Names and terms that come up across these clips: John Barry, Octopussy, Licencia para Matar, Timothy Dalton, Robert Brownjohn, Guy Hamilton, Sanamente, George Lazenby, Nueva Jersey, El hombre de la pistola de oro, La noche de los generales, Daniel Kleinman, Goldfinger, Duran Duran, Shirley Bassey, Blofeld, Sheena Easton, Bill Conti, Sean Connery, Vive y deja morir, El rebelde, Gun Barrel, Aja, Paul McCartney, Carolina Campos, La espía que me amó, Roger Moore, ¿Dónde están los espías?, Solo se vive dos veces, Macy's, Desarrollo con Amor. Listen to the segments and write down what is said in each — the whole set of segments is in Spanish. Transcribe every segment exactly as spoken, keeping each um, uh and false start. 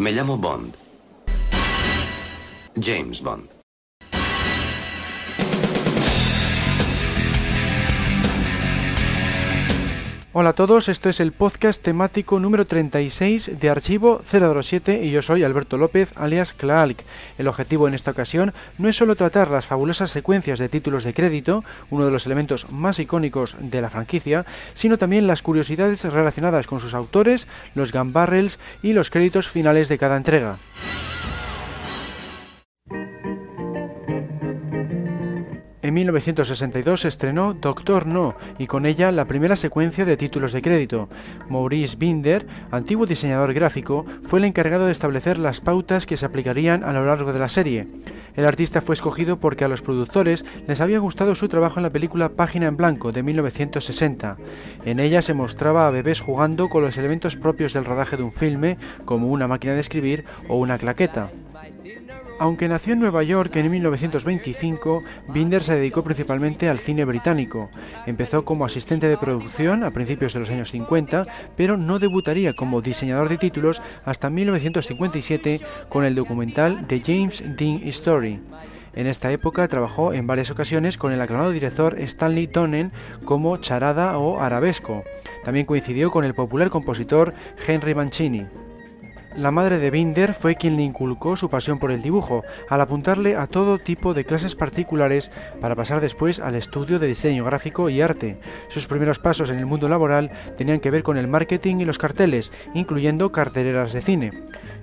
Me llamo Bond. James Bond. Hola a todos, esto es el podcast temático número treinta y seis de Archivo cero dos siete y yo soy Alberto López, alias Clark. El objetivo en esta ocasión no es solo tratar las fabulosas secuencias de títulos de crédito, uno de los elementos más icónicos de la franquicia, sino también las curiosidades relacionadas con sus autores, los gun barrels y los créditos finales de cada entrega. En mil novecientos sesenta y dos se estrenó Doctor No y con ella la primera secuencia de títulos de crédito. Maurice Binder, antiguo diseñador gráfico, fue el encargado de establecer las pautas que se aplicarían a lo largo de la serie. El artista fue escogido porque a los productores les había gustado su trabajo en la película Página en Blanco de mil novecientos sesenta. En ella se mostraba a bebés jugando con los elementos propios del rodaje de un filme, como una máquina de escribir o una claqueta. Aunque nació en Nueva York en mil novecientos veinticinco, Binder se dedicó principalmente al cine británico. Empezó como asistente de producción a principios de los años cincuenta, pero no debutaría como diseñador de títulos hasta mil novecientos cincuenta y siete con el documental The James Dean Story. En esta época trabajó en varias ocasiones con el aclamado director Stanley Donen como Charada o Arabesco. También coincidió con el popular compositor Henry Mancini. La madre de Binder fue quien le inculcó su pasión por el dibujo, al apuntarle a todo tipo de clases particulares para pasar después al estudio de diseño gráfico y arte. Sus primeros pasos en el mundo laboral tenían que ver con el marketing y los carteles, incluyendo carteleras de cine.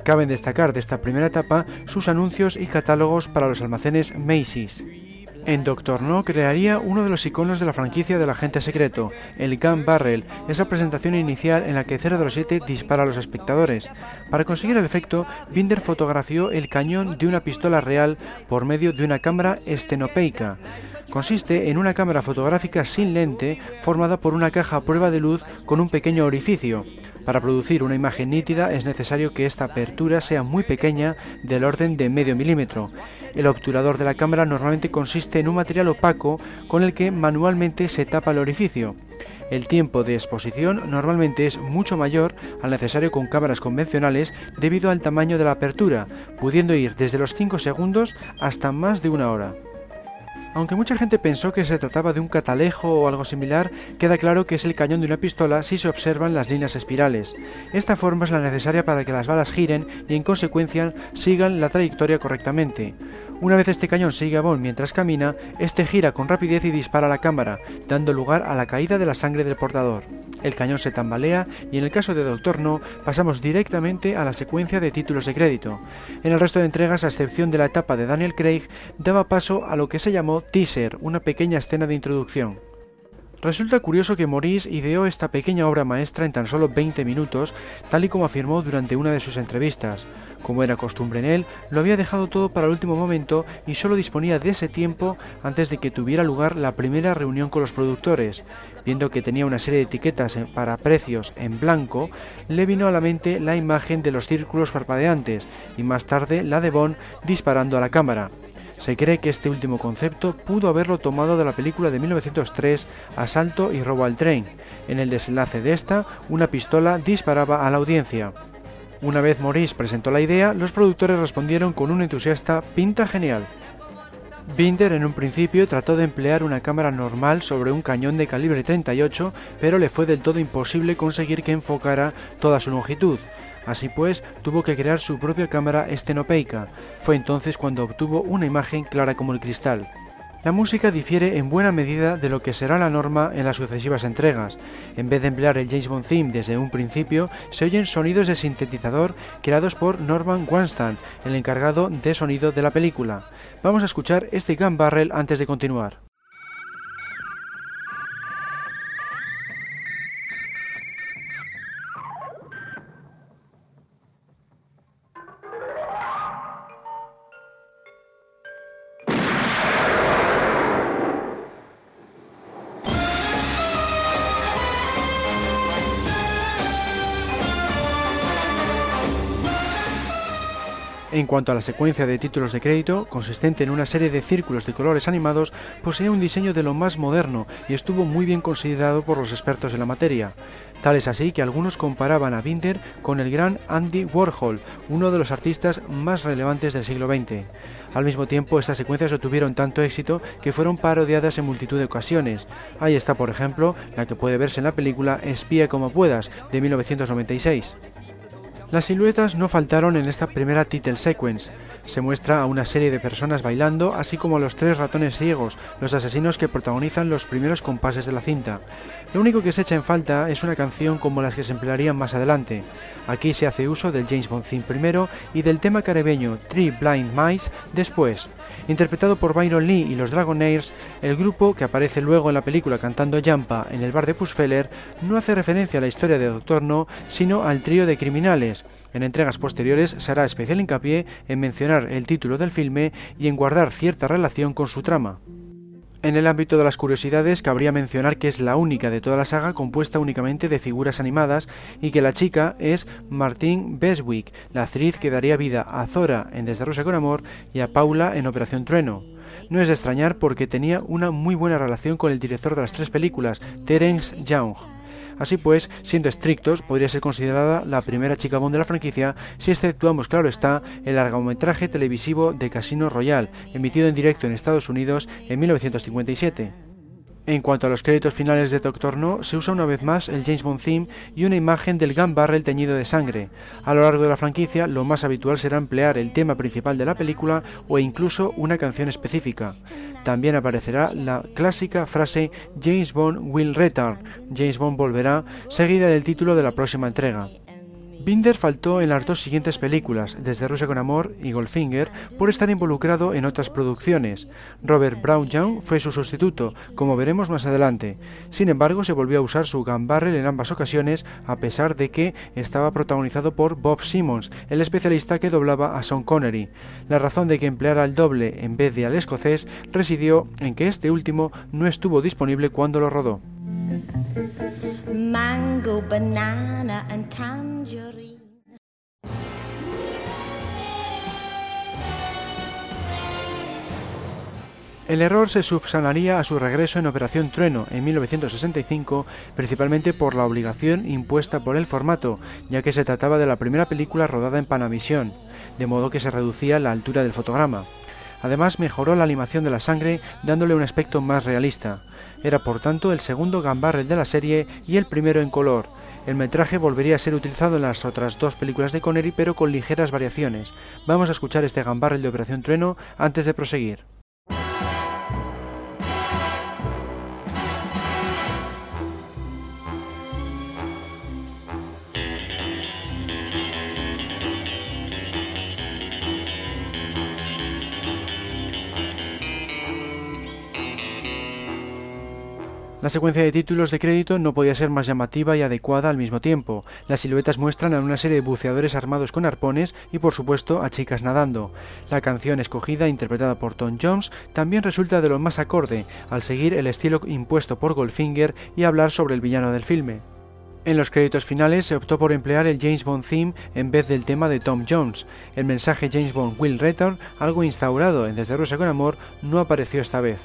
Caben destacar de esta primera etapa sus anuncios y catálogos para los almacenes Macy's. En Doctor No crearía uno de los iconos de la franquicia del agente secreto, el Gun Barrel, esa presentación inicial en la que cero cero siete dispara a los espectadores. Para conseguir el efecto, Binder fotografió el cañón de una pistola real por medio de una cámara estenopeica. Consiste en una cámara fotográfica sin lente formada por una caja a prueba de luz con un pequeño orificio. Para producir una imagen nítida es necesario que esta apertura sea muy pequeña, del orden de medio milímetro. El obturador de la cámara normalmente consiste en un material opaco con el que manualmente se tapa el orificio. El tiempo de exposición normalmente es mucho mayor al necesario con cámaras convencionales debido al tamaño de la apertura, pudiendo ir desde los cinco segundos hasta más de una hora. Aunque mucha gente pensó que se trataba de un catalejo o algo similar, queda claro que es el cañón de una pistola si se observan las líneas espirales. Esta forma es la necesaria para que las balas giren y en consecuencia sigan la trayectoria correctamente. Una vez este cañón sigue a Bond mientras camina, este gira con rapidez y dispara a la cámara, dando lugar a la caída de la sangre del portador. El cañón se tambalea y en el caso de Doctor No pasamos directamente a la secuencia de títulos de crédito. En el resto de entregas, a excepción de la etapa de Daniel Craig, daba paso a lo que se llamó teaser, una pequeña escena de introducción. Resulta curioso que Maurice ideó esta pequeña obra maestra en tan solo veinte minutos, tal y como afirmó durante una de sus entrevistas. Como era costumbre en él, lo había dejado todo para el último momento y solo disponía de ese tiempo antes de que tuviera lugar la primera reunión con los productores. Viendo que tenía una serie de etiquetas para precios en blanco, le vino a la mente la imagen de los círculos parpadeantes y más tarde la de Bond disparando a la cámara. Se cree que este último concepto pudo haberlo tomado de la película de mil novecientos tres, Asalto y robo al tren. En el desenlace de esta, una pistola disparaba a la audiencia. Una vez Maurice presentó la idea, los productores respondieron con un entusiasta pinta genial. Binder en un principio trató de emplear una cámara normal sobre un cañón de calibre treinta y ocho, pero le fue del todo imposible conseguir que enfocara toda su longitud. Así pues, tuvo que crear su propia cámara estenopeica. Fue entonces cuando obtuvo una imagen clara como el cristal. La música difiere en buena medida de lo que será la norma en las sucesivas entregas. En vez de emplear el James Bond theme desde un principio, se oyen sonidos de sintetizador creados por Norman Wanstad, el encargado de sonido de la película. Vamos a escuchar este Gun Barrel antes de continuar. En cuanto a la secuencia de títulos de crédito, consistente en una serie de círculos de colores animados, poseía un diseño de lo más moderno y estuvo muy bien considerado por los expertos en la materia. Tal es así que algunos comparaban a Binder con el gran Andy Warhol, uno de los artistas más relevantes del siglo veinte. Al mismo tiempo, estas secuencias obtuvieron tanto éxito que fueron parodiadas en multitud de ocasiones. Ahí está, por ejemplo, la que puede verse en la película Espía como puedas, de mil novecientos noventa y seis. Las siluetas no faltaron en esta primera title sequence. Se muestra a una serie de personas bailando, así como a los tres ratones ciegos, los asesinos que protagonizan los primeros compases de la cinta. Lo único que se echa en falta es una canción como las que se emplearían más adelante. Aquí se hace uso del James Bond theme primero y del tema caribeño Three Blind Mice después. Interpretado por Byron Lee y los Dragonaires, el grupo, que aparece luego en la película cantando Yampa en el bar de Pushfeller, no hace referencia a la historia de Doctor No, sino al trío de criminales. En entregas posteriores se hará especial hincapié en mencionar el título del filme y en guardar cierta relación con su trama. En el ámbito de las curiosidades, cabría mencionar que es la única de toda la saga compuesta únicamente de figuras animadas y que la chica es Martine Beswick, la actriz que daría vida a Zora en Desde Rusia con Amor y a Paula en Operación Trueno. No es de extrañar porque tenía una muy buena relación con el director de las tres películas, Terence Young. Así pues, siendo estrictos, podría ser considerada la primera chica Bond de la franquicia, si exceptuamos, claro está, el largometraje televisivo de Casino Royale, emitido en directo en Estados Unidos en mil novecientos cincuenta y siete. En cuanto a los créditos finales de Doctor No, se usa una vez más el James Bond theme y una imagen del Gun Barrel teñido de sangre. A lo largo de la franquicia, lo más habitual será emplear el tema principal de la película o incluso una canción específica. También aparecerá la clásica frase James Bond will return, James Bond volverá, seguida del título de la próxima entrega. Binder faltó en las dos siguientes películas, Desde Rusia con Amor y Goldfinger, por estar involucrado en otras producciones. Robert Brownjohn fue su sustituto, como veremos más adelante. Sin embargo, se volvió a usar su Gun Barrel en ambas ocasiones, a pesar de que estaba protagonizado por Bob Simmons, el especialista que doblaba a Sean Connery. La razón de que empleara el doble en vez de al escocés residió en que este último no estuvo disponible cuando lo rodó. Mango, banana and tangerine. El error se subsanaría a su regreso en Operación Trueno en mil novecientos sesenta y cinco, principalmente por la obligación impuesta por el formato, ya que se trataba de la primera película rodada en Panamisión, de modo que se reducía la altura del fotograma. Además, mejoró la animación de la sangre, dándole un aspecto más realista. Era, por tanto, el segundo Gun Barrel de la serie y el primero en color. El metraje volvería a ser utilizado en las otras dos películas de Connery, pero con ligeras variaciones. Vamos a escuchar este Gun Barrel de Operación Trueno antes de proseguir. La secuencia de títulos de crédito no podía ser más llamativa y adecuada al mismo tiempo. Las siluetas muestran a una serie de buceadores armados con arpones y, por supuesto, a chicas nadando. La canción escogida, interpretada por Tom Jones, también resulta de lo más acorde, al seguir el estilo impuesto por Goldfinger y hablar sobre el villano del filme. En los créditos finales se optó por emplear el James Bond theme en vez del tema de Tom Jones. El mensaje James Bond will return, algo instaurado en Desde Rusia con Amor, no apareció esta vez.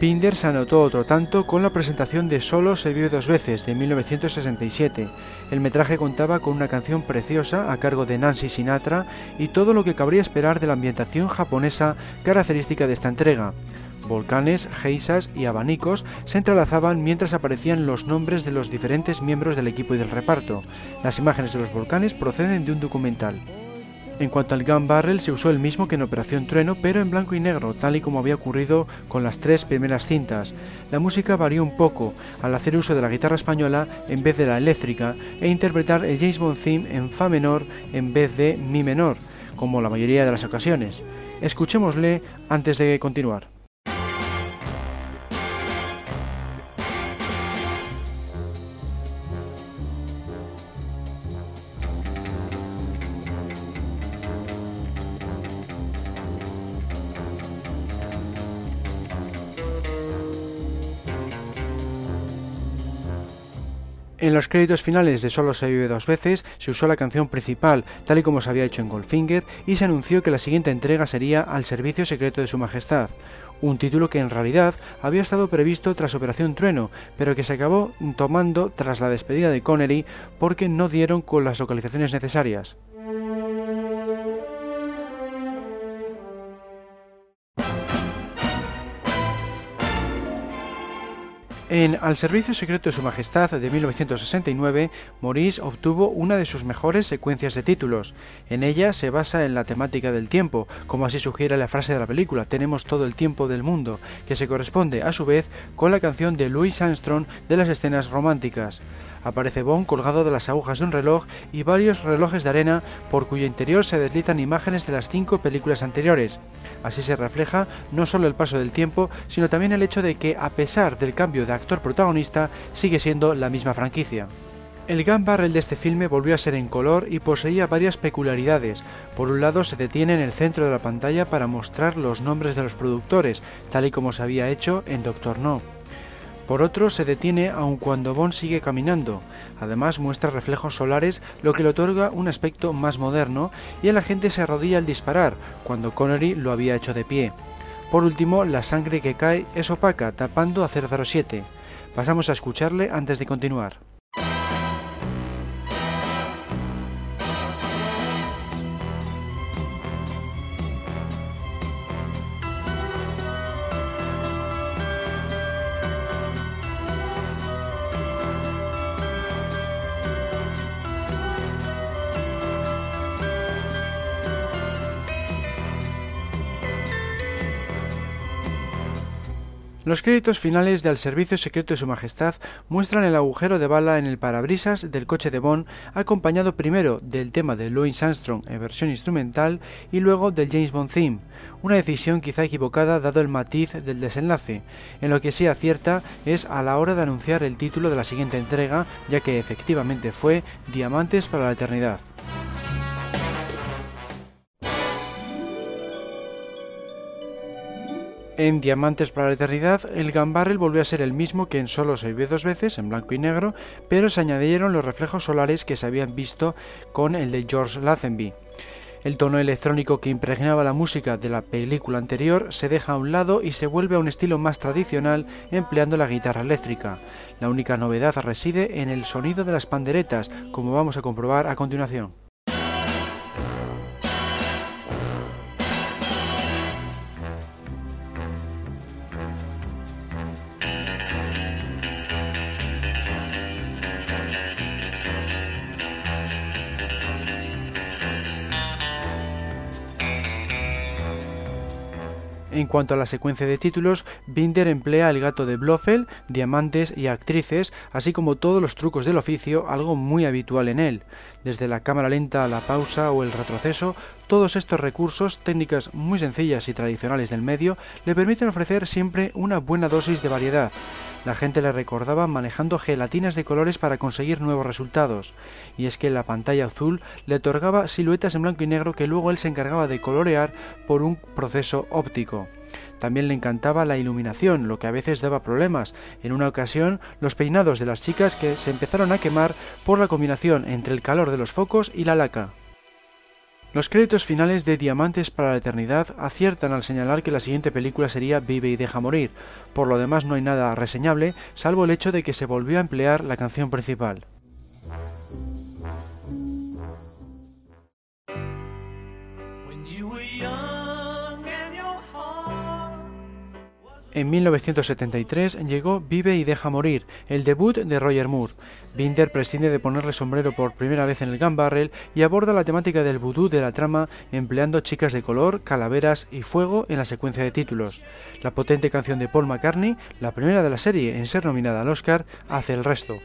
Binder se anotó otro tanto con la presentación de Solo se vive dos veces, de mil novecientos sesenta y siete. El metraje contaba con una canción preciosa a cargo de Nancy Sinatra y todo lo que cabría esperar de la ambientación japonesa característica de esta entrega. Volcanes, geishas y abanicos se entrelazaban mientras aparecían los nombres de los diferentes miembros del equipo y del reparto. Las imágenes de los volcanes proceden de un documental. En cuanto al Gun Barrel, se usó el mismo que en Operación Trueno, pero en blanco y negro, tal y como había ocurrido con las tres primeras cintas. La música varió un poco, al hacer uso de la guitarra española en vez de la eléctrica, e interpretar el James Bond theme en fa menor en vez de mi menor, como la mayoría de las ocasiones. Escuchémosle antes de continuar. En los créditos finales de Solo se vive dos veces se usó la canción principal, tal y como se había hecho en Goldfinger, y se anunció que la siguiente entrega sería Al Servicio Secreto de Su Majestad, un título que en realidad había estado previsto tras Operación Trueno, pero que se acabó tomando tras la despedida de Connery porque no dieron con las localizaciones necesarias. En Al Servicio Secreto de Su Majestad de mil novecientos sesenta y nueve, Maurice obtuvo una de sus mejores secuencias de títulos. En ella se basa en la temática del tiempo, como así sugiere la frase de la película, tenemos todo el tiempo del mundo, que se corresponde a su vez con la canción de Louis Armstrong de las escenas románticas. Aparece Bond colgado de las agujas de un reloj y varios relojes de arena por cuyo interior se deslizan imágenes de las cinco películas anteriores. Así se refleja no solo el paso del tiempo, sino también el hecho de que, a pesar del cambio de actor protagonista, sigue siendo la misma franquicia. El Gun Barrel de este filme volvió a ser en color y poseía varias peculiaridades. Por un lado, se detiene en el centro de la pantalla para mostrar los nombres de los productores, tal y como se había hecho en Doctor No. Por otro, se detiene aun cuando Bond sigue caminando. Además, muestra reflejos solares, lo que le otorga un aspecto más moderno, y el agente se arrodilla al disparar, cuando Connery lo había hecho de pie. Por último, la sangre que cae es opaca, tapando a cero cero siete. Pasamos a escucharle antes de continuar. Los créditos finales de Al Servicio Secreto de Su Majestad muestran el agujero de bala en el parabrisas del coche de Bond, acompañado primero del tema de Louis Armstrong en versión instrumental y luego del James Bond Theme, una decisión quizá equivocada dado el matiz del desenlace. En lo que sí acierta es a la hora de anunciar el título de la siguiente entrega, ya que efectivamente fue Diamantes para la Eternidad. En Diamantes para la Eternidad, el Gun Barrel volvió a ser el mismo que en Solo se vive dos veces, en blanco y negro, pero se añadieron los reflejos solares que se habían visto con el de George Lazenby. El tono electrónico que impregnaba la música de la película anterior se deja a un lado y se vuelve a un estilo más tradicional empleando la guitarra eléctrica. La única novedad reside en el sonido de las panderetas, como vamos a comprobar a continuación. En cuanto a la secuencia de títulos, Binder emplea el gato de Blofeld, diamantes y actrices, así como todos los trucos del oficio, algo muy habitual en él. Desde la cámara lenta a la pausa o el retroceso, todos estos recursos, técnicas muy sencillas y tradicionales del medio, le permiten ofrecer siempre una buena dosis de variedad. La gente le recordaba manejando gelatinas de colores para conseguir nuevos resultados, y es que la pantalla azul le otorgaba siluetas en blanco y negro que luego él se encargaba de colorear por un proceso óptico. También le encantaba la iluminación, lo que a veces daba problemas. En una ocasión, los peinados de las chicas que se empezaron a quemar por la combinación entre el calor de los focos y la laca. Los créditos finales de Diamantes para la Eternidad aciertan al señalar que la siguiente película sería Vive y deja morir. Por lo demás no hay nada reseñable, salvo el hecho de que se volvió a emplear la canción principal. En mil novecientos setenta y tres llegó Vive y deja morir, el debut de Roger Moore. Binder prescinde de ponerle sombrero por primera vez en el Gun Barrel y aborda la temática del vudú de la trama empleando chicas de color, calaveras y fuego en la secuencia de títulos. La potente canción de Paul McCartney, la primera de la serie en ser nominada al Oscar, hace el resto.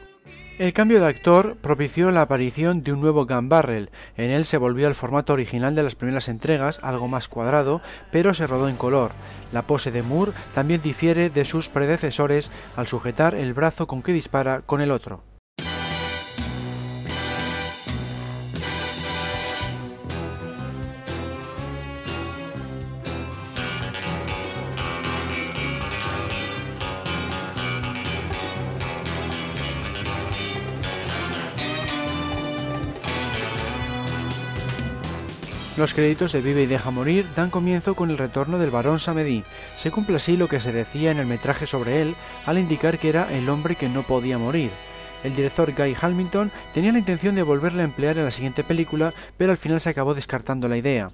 El cambio de actor propició la aparición de un nuevo Gun Barrel. En él se volvió al formato original de las primeras entregas, algo más cuadrado, pero se rodó en color. La pose de Moore también difiere de sus predecesores al sujetar el brazo con que dispara con el otro. Los créditos de Vive y deja morir dan comienzo con el retorno del barón Samedi. Se cumple así lo que se decía en el metraje sobre él al indicar que era el hombre que no podía morir. El director Guy Hamilton tenía la intención de volverla a emplear en la siguiente película, pero al final se acabó descartando la idea.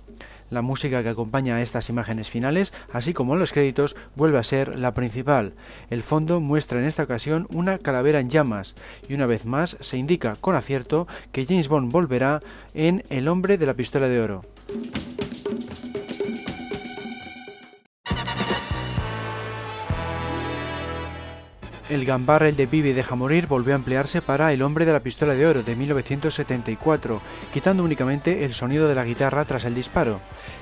La música que acompaña a estas imágenes finales, así como en los créditos, vuelve a ser la principal. El fondo muestra en esta ocasión una calavera en llamas, y una vez más se indica con acierto que James Bond volverá en El hombre de la pistola de oro. El Gun Barrel de Vive y deja morir volvió a emplearse para El hombre de la pistola de oro de mil novecientos setenta y cuatro, quitando únicamente el sonido de la guitarra tras el disparo.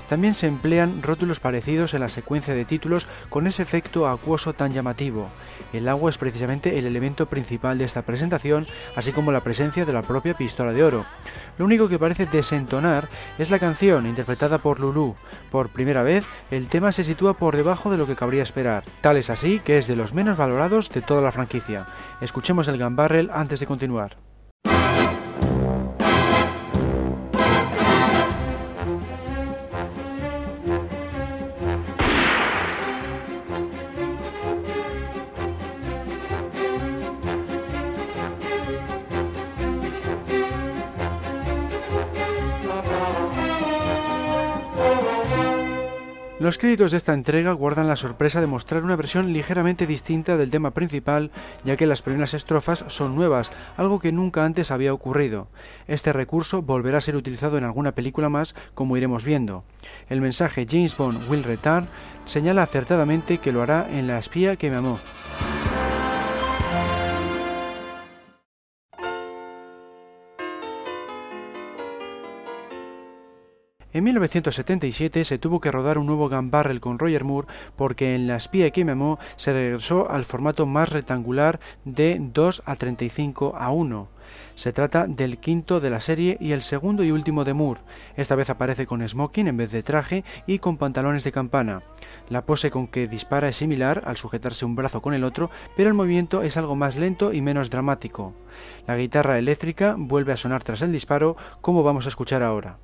También se emplean rótulos parecidos en la secuencia de títulos con ese efecto acuoso tan llamativo. El agua es precisamente el elemento principal de esta presentación, así como la presencia de la propia pistola de oro. Lo único que parece desentonar es la canción interpretada por Lulu. Por primera vez, el tema se sitúa por debajo de lo que cabría esperar. Tal es así que es de los menos valorados de todo toda la franquicia. Escuchemos el Gun Barrel antes de continuar. Los créditos de esta entrega guardan la sorpresa de mostrar una versión ligeramente distinta del tema principal, ya que las primeras estrofas son nuevas, algo que nunca antes había ocurrido. Este recurso volverá a ser utilizado en alguna película más, como iremos viendo. El mensaje James Bond will return señala acertadamente que lo hará en La espía que me amó. En mil novecientos setenta y siete se tuvo que rodar un nuevo Gun Barrel con Roger Moore porque en La espía que me amó se regresó al formato más rectangular de dos a treinta y cinco a uno. Se trata del quinto de la serie y el segundo y último de Moore. Esta vez aparece con smoking en vez de traje y con pantalones de campana. La pose con que dispara es similar al sujetarse un brazo con el otro, pero el movimiento es algo más lento y menos dramático. La guitarra eléctrica vuelve a sonar tras el disparo, como vamos a escuchar ahora.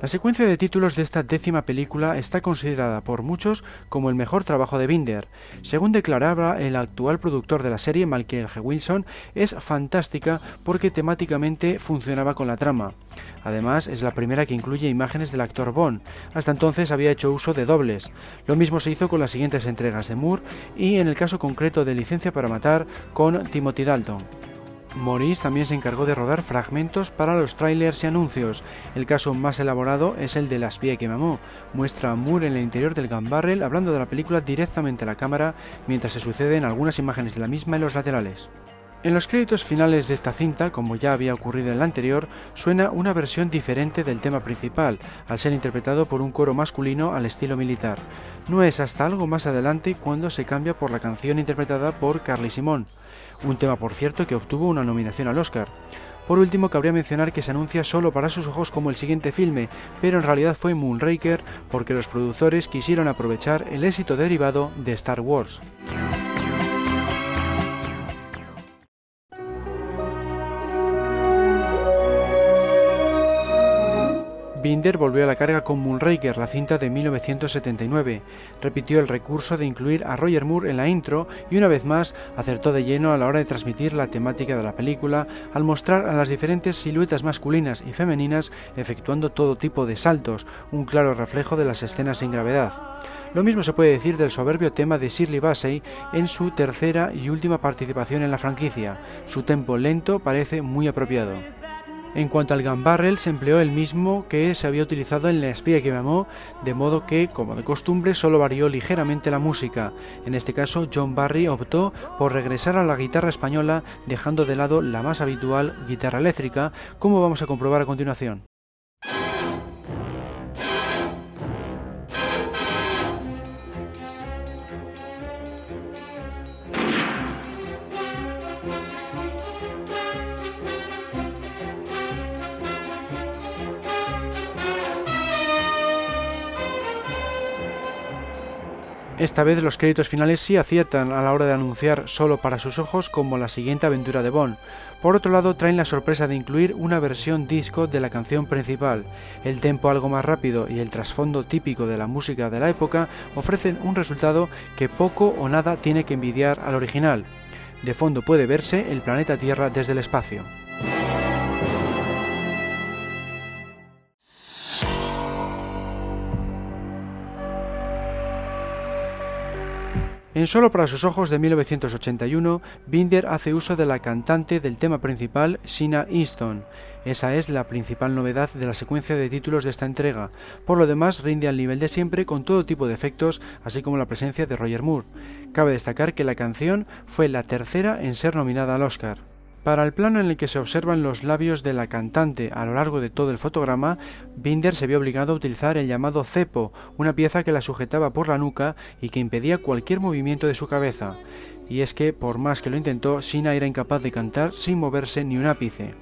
La secuencia de títulos de esta décima película está considerada por muchos como el mejor trabajo de Binder. Según declaraba el actual productor de la serie, Michael G. Wilson, es fantástica porque temáticamente funcionaba con la trama. Además, es la primera que incluye imágenes del actor Bond. Hasta entonces había hecho uso de dobles. Lo mismo se hizo con las siguientes entregas de Moore y, en el caso concreto de Licencia para Matar, con Timothy Dalton. Maurice también se encargó de rodar fragmentos para los trailers y anuncios. El caso más elaborado es el de La espía que me amó. Muestra a Moore en el interior del Gun Barrel hablando de la película directamente a la cámara, mientras se suceden algunas imágenes de la misma en los laterales. En los créditos finales de esta cinta, como ya había ocurrido en la anterior, suena una versión diferente del tema principal, al ser interpretado por un coro masculino al estilo militar. No es hasta algo más adelante cuando se cambia por la canción interpretada por Carly Simón. Un tema, por cierto, que obtuvo una nominación al Oscar. Por último, cabría mencionar que se anuncia Solo para sus ojos como el siguiente filme, pero en realidad fue Moonraker porque los productores quisieron aprovechar el éxito derivado de Star Wars. Binder volvió a la carga con Moonraker, la cinta de mil novecientos setenta y nueve. Repitió el recurso de incluir a Roger Moore en la intro y una vez más acertó de lleno a la hora de transmitir la temática de la película al mostrar a las diferentes siluetas masculinas y femeninas efectuando todo tipo de saltos, un claro reflejo de las escenas sin gravedad. Lo mismo se puede decir del soberbio tema de Shirley Bassey en su tercera y última participación en la franquicia. Su tempo lento parece muy apropiado. En cuanto al Gun Barrel, se empleó el mismo que se había utilizado en La espía que me amó, de modo que, como de costumbre, solo varió ligeramente la música. En este caso, John Barry optó por regresar a la guitarra española, dejando de lado la más habitual guitarra eléctrica, como vamos a comprobar a continuación. Esta vez los créditos finales sí aciertan a la hora de anunciar Solo para sus ojos como la siguiente aventura de Bond. Por otro lado, traen la sorpresa de incluir una versión disco de la canción principal. El tempo algo más rápido y el trasfondo típico de la música de la época ofrecen un resultado que poco o nada tiene que envidiar al original. De fondo puede verse el planeta Tierra desde el espacio. En Solo para sus ojos de mil novecientos ochenta y uno, Binder hace uso de la cantante del tema principal, Sheena Easton. Esa es la principal novedad de la secuencia de títulos de esta entrega. Por lo demás, rinde al nivel de siempre con todo tipo de efectos, así como la presencia de Roger Moore. Cabe destacar que la canción fue la tercera en ser nominada al Oscar. Para el plano en el que se observan los labios de la cantante a lo largo de todo el fotograma, Binder se vio obligado a utilizar el llamado cepo, una pieza que la sujetaba por la nuca y que impedía cualquier movimiento de su cabeza. Y es que, por más que lo intentó, Sheena era incapaz de cantar sin moverse ni un ápice.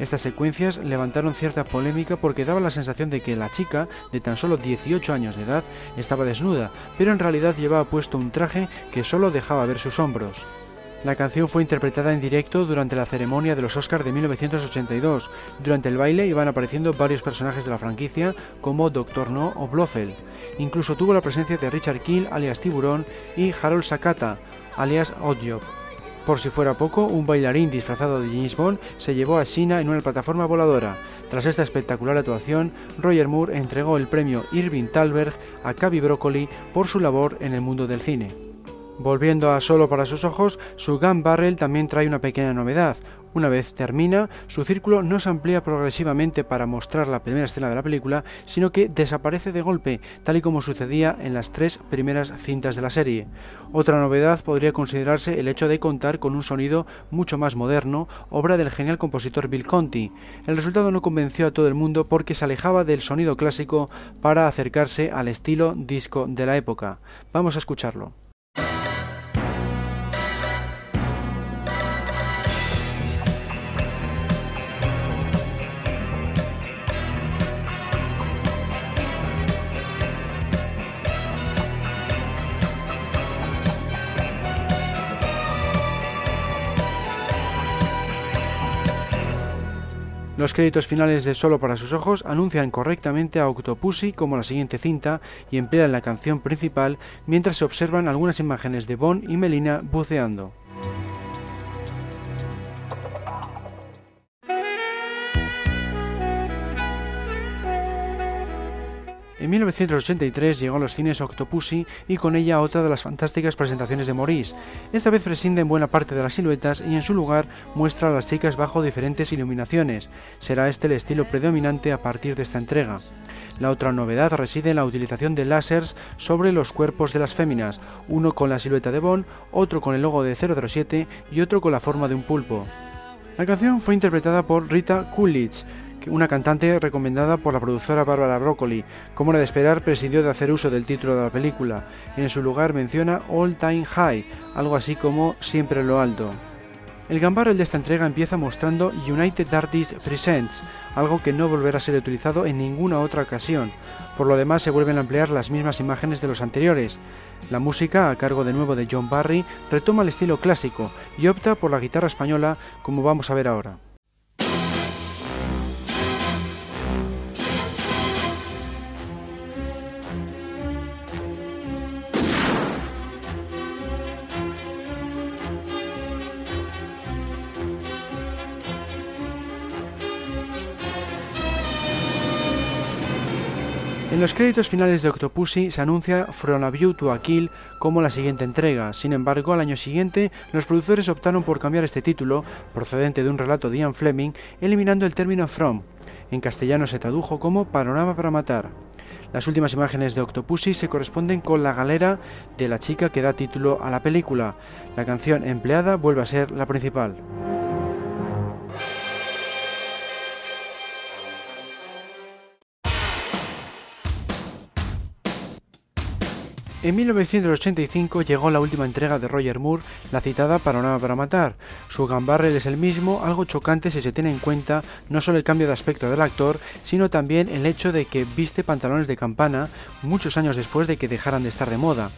Estas secuencias levantaron cierta polémica porque daba la sensación de que la chica, de tan solo dieciocho años de edad, estaba desnuda, pero en realidad llevaba puesto un traje que solo dejaba ver sus hombros. La canción fue interpretada en directo durante la ceremonia de los Oscars de mil novecientos ochenta y dos. Durante el baile iban apareciendo varios personajes de la franquicia como Doctor No o Blofeld. Incluso tuvo la presencia de Richard Kiel alias Tiburón y Harold Sakata alias Oddjob. Por si fuera poco, un bailarín disfrazado de James Bond se llevó a Sheena en una plataforma voladora. Tras esta espectacular actuación, Roger Moore entregó el premio Irving Thalberg a Cavi Broccoli por su labor en el mundo del cine. Volviendo a Solo para sus ojos, su Gun Barrel también trae una pequeña novedad. Una vez termina, su círculo no se amplía progresivamente para mostrar la primera escena de la película, sino que desaparece de golpe, tal y como sucedía en las tres primeras cintas de la serie. Otra novedad podría considerarse el hecho de contar con un sonido mucho más moderno, obra del genial compositor Bill Conti. El resultado no convenció a todo el mundo porque se alejaba del sonido clásico para acercarse al estilo disco de la época. Vamos a escucharlo. Los créditos finales de Solo para sus ojos anuncian correctamente a Octopussy como la siguiente cinta y emplean la canción principal mientras se observan algunas imágenes de Bond y Melina buceando. En mil novecientos ochenta y tres llegó a los cines Octopussy y con ella otra de las fantásticas presentaciones de Maurice. Esta vez prescinde en buena parte de las siluetas y en su lugar muestra a las chicas bajo diferentes iluminaciones. Será este el estilo predominante a partir de esta entrega. La otra novedad reside en la utilización de láseres sobre los cuerpos de las féminas, uno con la silueta de Bond, otro con el logo de cero cero siete y otro con la forma de un pulpo. La canción fue interpretada por Rita Coolidge, una cantante recomendada por la productora Barbara Broccoli. Como era de esperar, presidió de hacer uso del título de la película. En su lugar menciona All Time High, algo así como Siempre en lo alto. El Gun Barrel de esta entrega empieza mostrando United Artists Presents, algo que no volverá a ser utilizado en ninguna otra ocasión. Por lo demás, se vuelven a emplear las mismas imágenes de los anteriores. La música, a cargo de nuevo de John Barry, retoma el estilo clásico y opta por la guitarra española, como vamos a ver ahora. En los créditos finales de Octopussy se anuncia From a View to a Kill como la siguiente entrega. Sin embargo, al año siguiente, los productores optaron por cambiar este título, procedente de un relato de Ian Fleming, eliminando el término From. En castellano se tradujo como Panorama para Matar. Las últimas imágenes de Octopussy se corresponden con la galera de la chica que da título a la película. La canción empleada vuelve a ser la principal. En mil novecientos ochenta y cinco llegó la última entrega de Roger Moore, la citada Panorama para Matar. Su Gun Barrel es el mismo, algo chocante si se tiene en cuenta no solo el cambio de aspecto del actor, sino también el hecho de que viste pantalones de campana muchos años después de que dejaran de estar de moda.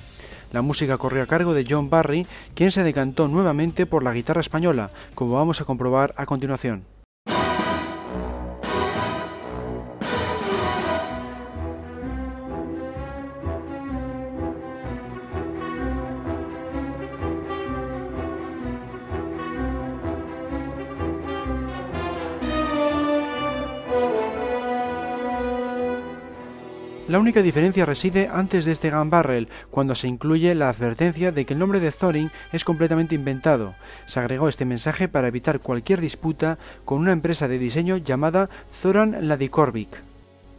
La música corrió a cargo de John Barry, quien se decantó nuevamente por la guitarra española, como vamos a comprobar a continuación. La única diferencia reside antes de este Gun Barrel, cuando se incluye la advertencia de que el nombre de Thorin es completamente inventado. Se agregó este mensaje para evitar cualquier disputa con una empresa de diseño llamada Zoran Ladikorvik.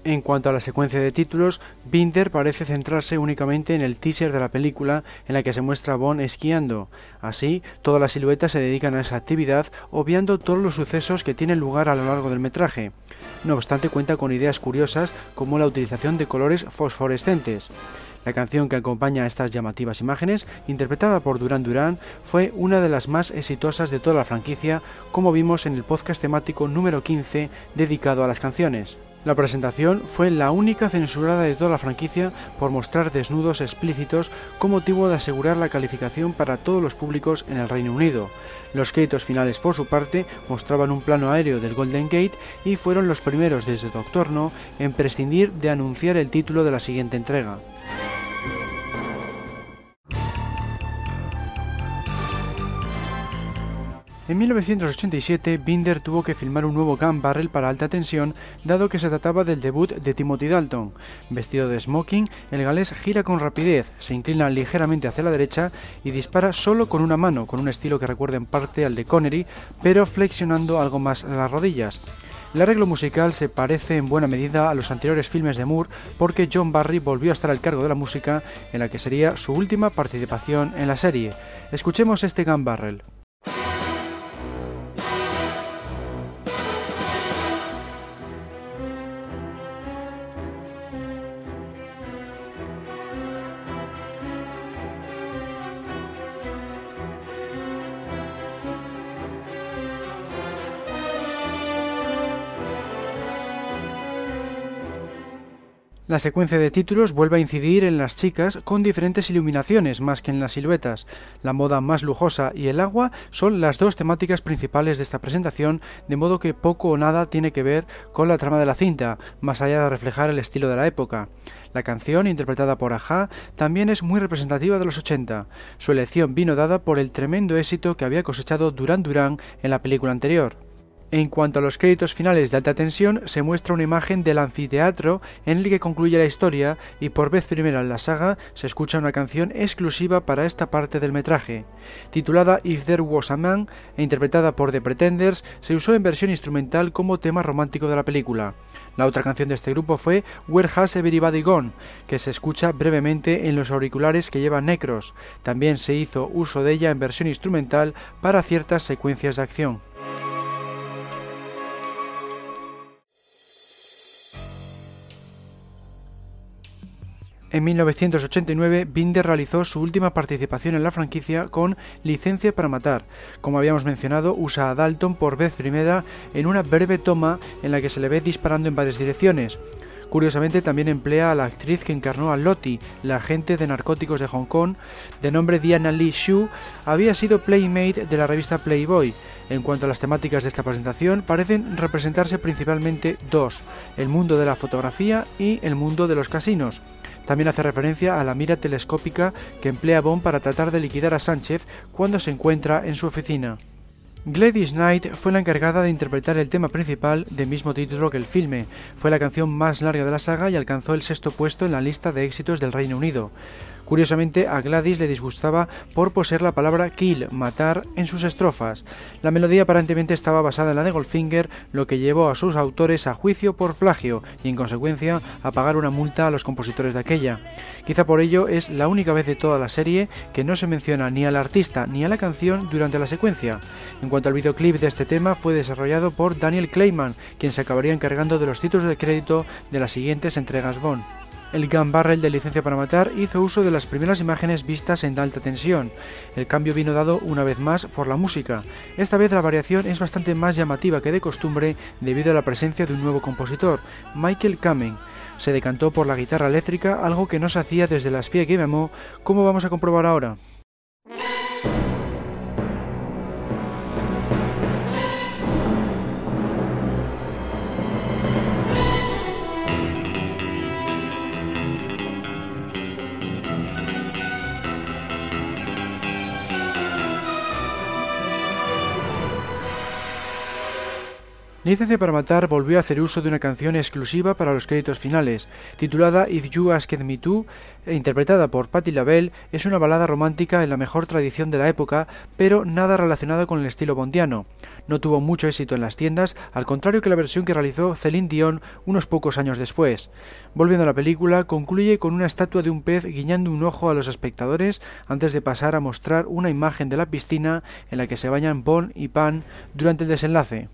En cuanto a la secuencia de títulos, Binder parece centrarse únicamente en el teaser de la película en la que se muestra a Bond esquiando. Así, todas las siluetas se dedican a esa actividad, obviando todos los sucesos que tienen lugar a lo largo del metraje. No obstante, cuenta con ideas curiosas como la utilización de colores fosforescentes. La canción que acompaña a estas llamativas imágenes, interpretada por Duran Duran, fue una de las más exitosas de toda la franquicia, como vimos en el podcast temático número quince dedicado a las canciones. La presentación fue la única censurada de toda la franquicia por mostrar desnudos explícitos con motivo de asegurar la calificación para todos los públicos en el Reino Unido. Los créditos finales, por su parte, mostraban un plano aéreo del Golden Gate y fueron los primeros desde Doctor No en prescindir de anunciar el título de la siguiente entrega. En mil novecientos ochenta y siete, Binder tuvo que filmar un nuevo Gun Barrel para Alta Tensión, dado que se trataba del debut de Timothy Dalton. Vestido de smoking, el galés gira con rapidez, se inclina ligeramente hacia la derecha y dispara solo con una mano, con un estilo que recuerda en parte al de Connery, pero flexionando algo más las rodillas. El arreglo musical se parece en buena medida a los anteriores filmes de Moore, porque John Barry volvió a estar al cargo de la música, en la que sería su última participación en la serie. Escuchemos este Gun Barrel. La secuencia de títulos vuelve a incidir en las chicas con diferentes iluminaciones más que en las siluetas. La moda más lujosa y el agua son las dos temáticas principales de esta presentación, de modo que poco o nada tiene que ver con la trama de la cinta, más allá de reflejar el estilo de la época. La canción, interpretada por Aja, también es muy representativa de los ochenta. Su elección vino dada por el tremendo éxito que había cosechado Duran Duran en la película anterior. En cuanto a los créditos finales de Alta Tensión, se muestra una imagen del anfiteatro en el que concluye la historia y por vez primera en la saga se escucha una canción exclusiva para esta parte del metraje. Titulada If There Was a Man e interpretada por The Pretenders, se usó en versión instrumental como tema romántico de la película. La otra canción de este grupo fue Where Has Everybody Gone, que se escucha brevemente en los auriculares que lleva Necros. También se hizo uso de ella en versión instrumental para ciertas secuencias de acción. En mil novecientos ochenta y nueve, Binder realizó su última participación en la franquicia con Licencia para Matar. Como habíamos mencionado, usa a Dalton por vez primera en una breve toma en la que se le ve disparando en varias direcciones. Curiosamente, también emplea a la actriz que encarnó a Lottie, la agente de narcóticos de Hong Kong, de nombre Diana Lee Shu, había sido Playmate de la revista Playboy. En cuanto a las temáticas de esta presentación, parecen representarse principalmente dos, el mundo de la fotografía y el mundo de los casinos. También hace referencia a la mira telescópica que emplea Bond para tratar de liquidar a Sánchez cuando se encuentra en su oficina. Gladys Knight fue la encargada de interpretar el tema principal del mismo título que el filme. Fue la canción más larga de la saga y alcanzó el sexto puesto en la lista de éxitos del Reino Unido. Curiosamente, a Gladys le disgustaba por poseer la palabra kill, matar, en sus estrofas. La melodía aparentemente estaba basada en la de Goldfinger, lo que llevó a sus autores a juicio por plagio y, en consecuencia, a pagar una multa a los compositores de aquella. Quizá por ello es la única vez de toda la serie que no se menciona ni al artista ni a la canción durante la secuencia. En cuanto al videoclip de este tema, fue desarrollado por Daniel Kleinman, quien se acabaría encargando de los títulos de crédito de las siguientes entregas Bond. El Gun Barrel de Licencia para Matar hizo uso de las primeras imágenes vistas en Alta Tensión. El cambio vino dado una vez más por la música. Esta vez la variación es bastante más llamativa que de costumbre debido a la presencia de un nuevo compositor, Michael Kamen. se decantó por la guitarra eléctrica, algo que no se hacía desde La espía que me amó, como vamos a comprobar ahora. Licencia para Matar volvió a hacer uso de una canción exclusiva para los créditos finales, titulada If You Asked Me To, e interpretada por Patti LaBelle. Es una balada romántica en la mejor tradición de la época, pero nada relacionado con el estilo bondiano. No tuvo mucho éxito en las tiendas, al contrario que la versión que realizó Celine Dion unos pocos años después. Volviendo a la película, concluye con una estatua de un pez guiñando un ojo a los espectadores antes de pasar a mostrar una imagen de la piscina en la que se bañan Bon y Pan durante el desenlace.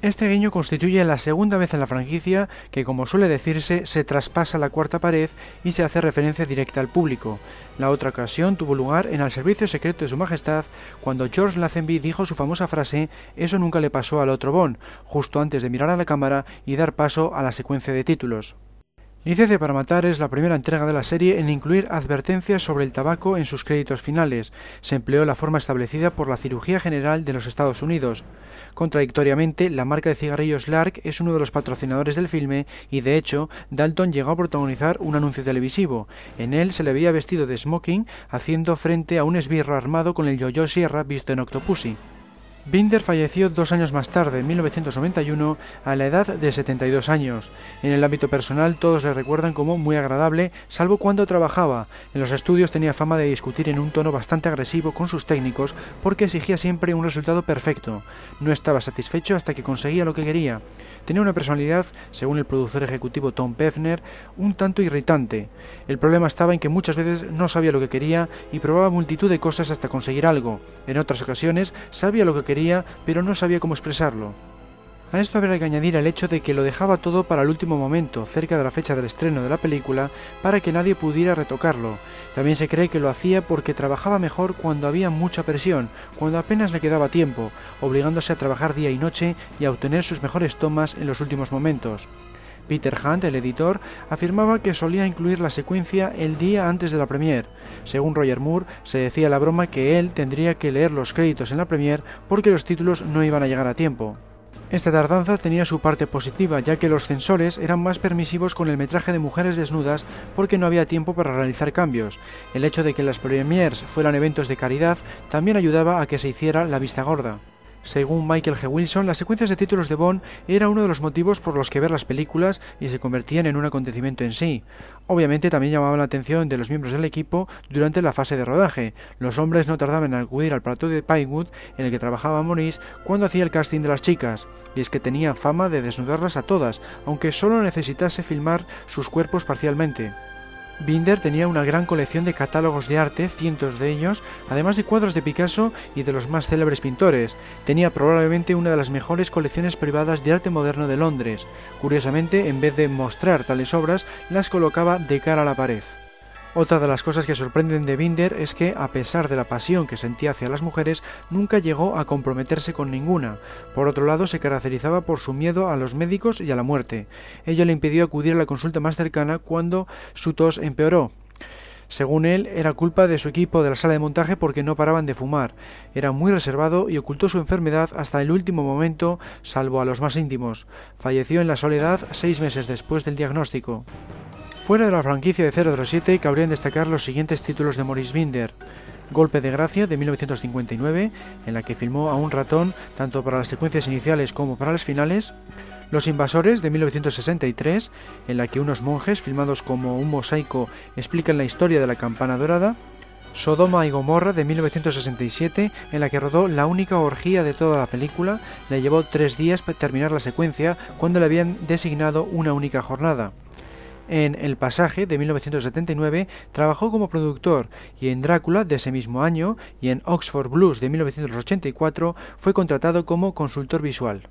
Este guiño constituye la segunda vez en la franquicia que, como suele decirse, se traspasa la cuarta pared y se hace referencia directa al público. La otra ocasión tuvo lugar en Al Servicio Secreto de Su Majestad, cuando George Lazenby dijo su famosa frase "Eso nunca le pasó al otro Bond", justo antes de mirar a la cámara y dar paso a la secuencia de títulos. Licencia para Matar es la primera entrega de la serie en incluir advertencias sobre el tabaco en sus créditos finales. Se empleó la forma establecida por la Cirugía General de los Estados Unidos. Contradictoriamente, la marca de cigarrillos Lark es uno de los patrocinadores del filme y, de hecho, Dalton llegó a protagonizar un anuncio televisivo. En él se le veía vestido de smoking, haciendo frente a un esbirro armado con el yo-yo sierra visto en Octopussy. Binder falleció dos años más tarde, en mil novecientos noventa y uno, a la edad de setenta y dos años. En el ámbito personal todos le recuerdan como muy agradable, salvo cuando trabajaba. En los estudios tenía fama de discutir en un tono bastante agresivo con sus técnicos porque exigía siempre un resultado perfecto. No estaba satisfecho hasta que conseguía lo que quería. Tenía una personalidad, según el productor ejecutivo Tom Pefner, un tanto irritante. El problema estaba en que muchas veces no sabía lo que quería y probaba multitud de cosas hasta conseguir algo. En otras ocasiones sabía lo que quería, pero no sabía cómo expresarlo. A esto habrá que añadir el hecho de que lo dejaba todo para el último momento, cerca de la fecha del estreno de la película, para que nadie pudiera retocarlo. También se cree que lo hacía porque trabajaba mejor cuando había mucha presión, cuando apenas le quedaba tiempo, obligándose a trabajar día y noche y a obtener sus mejores tomas en los últimos momentos. Peter Hunt, el editor, afirmaba que solía incluir la secuencia el día antes de la premiere. Según Roger Moore, se decía la broma que él tendría que leer los créditos en la premiere porque los títulos no iban a llegar a tiempo. Esta tardanza tenía su parte positiva, ya que los censores eran más permisivos con el metraje de mujeres desnudas porque no había tiempo para realizar cambios. El hecho de que las premieres fueran eventos de caridad también ayudaba a que se hiciera la vista gorda. Según Michael G. Wilson, las secuencias de títulos de Bond era uno de los motivos por los que ver las películas y se convertían en un acontecimiento en sí. Obviamente también llamaba la atención de los miembros del equipo durante la fase de rodaje. Los hombres no tardaban en acudir al plató de Pinewood en el que trabajaba Maurice cuando hacía el casting de las chicas, y es que tenía fama de desnudarlas a todas, aunque solo necesitase filmar sus cuerpos parcialmente. Binder tenía una gran colección de catálogos de arte, cientos de ellos, además de cuadros de Picasso y de los más célebres pintores. Tenía probablemente una de las mejores colecciones privadas de arte moderno de Londres. Curiosamente, en vez de mostrar tales obras, las colocaba de cara a la pared. Otra de las cosas que sorprenden de Binder es que, a pesar de la pasión que sentía hacia las mujeres, nunca llegó a comprometerse con ninguna. Por otro lado, se caracterizaba por su miedo a los médicos y a la muerte. Ello le impidió acudir a la consulta más cercana cuando su tos empeoró. Según él, era culpa de su equipo de la sala de montaje porque no paraban de fumar. Era muy reservado y ocultó su enfermedad hasta el último momento, salvo a los más íntimos. Falleció en la soledad seis meses después del diagnóstico. Fuera de la franquicia de cero cero siete cabrían destacar los siguientes títulos de Maurice Binder: Golpe de Gracia, de mil novecientos cincuenta y nueve, en la que filmó a un ratón tanto para las secuencias iniciales como para las finales; Los Invasores, de mil novecientos sesenta y tres, en la que unos monjes filmados como un mosaico explican la historia de la campana dorada; Sodoma y Gomorra, de mil novecientos sesenta y siete, en la que rodó la única orgía de toda la película. Le llevó tres días para terminar la secuencia cuando le habían designado una única jornada. En El Pasaje, de mil novecientos setenta y nueve, trabajó como productor, y en Drácula, de ese mismo año, y en Oxford Blues, de mil novecientos ochenta y cuatro, fue contratado como consultor visual.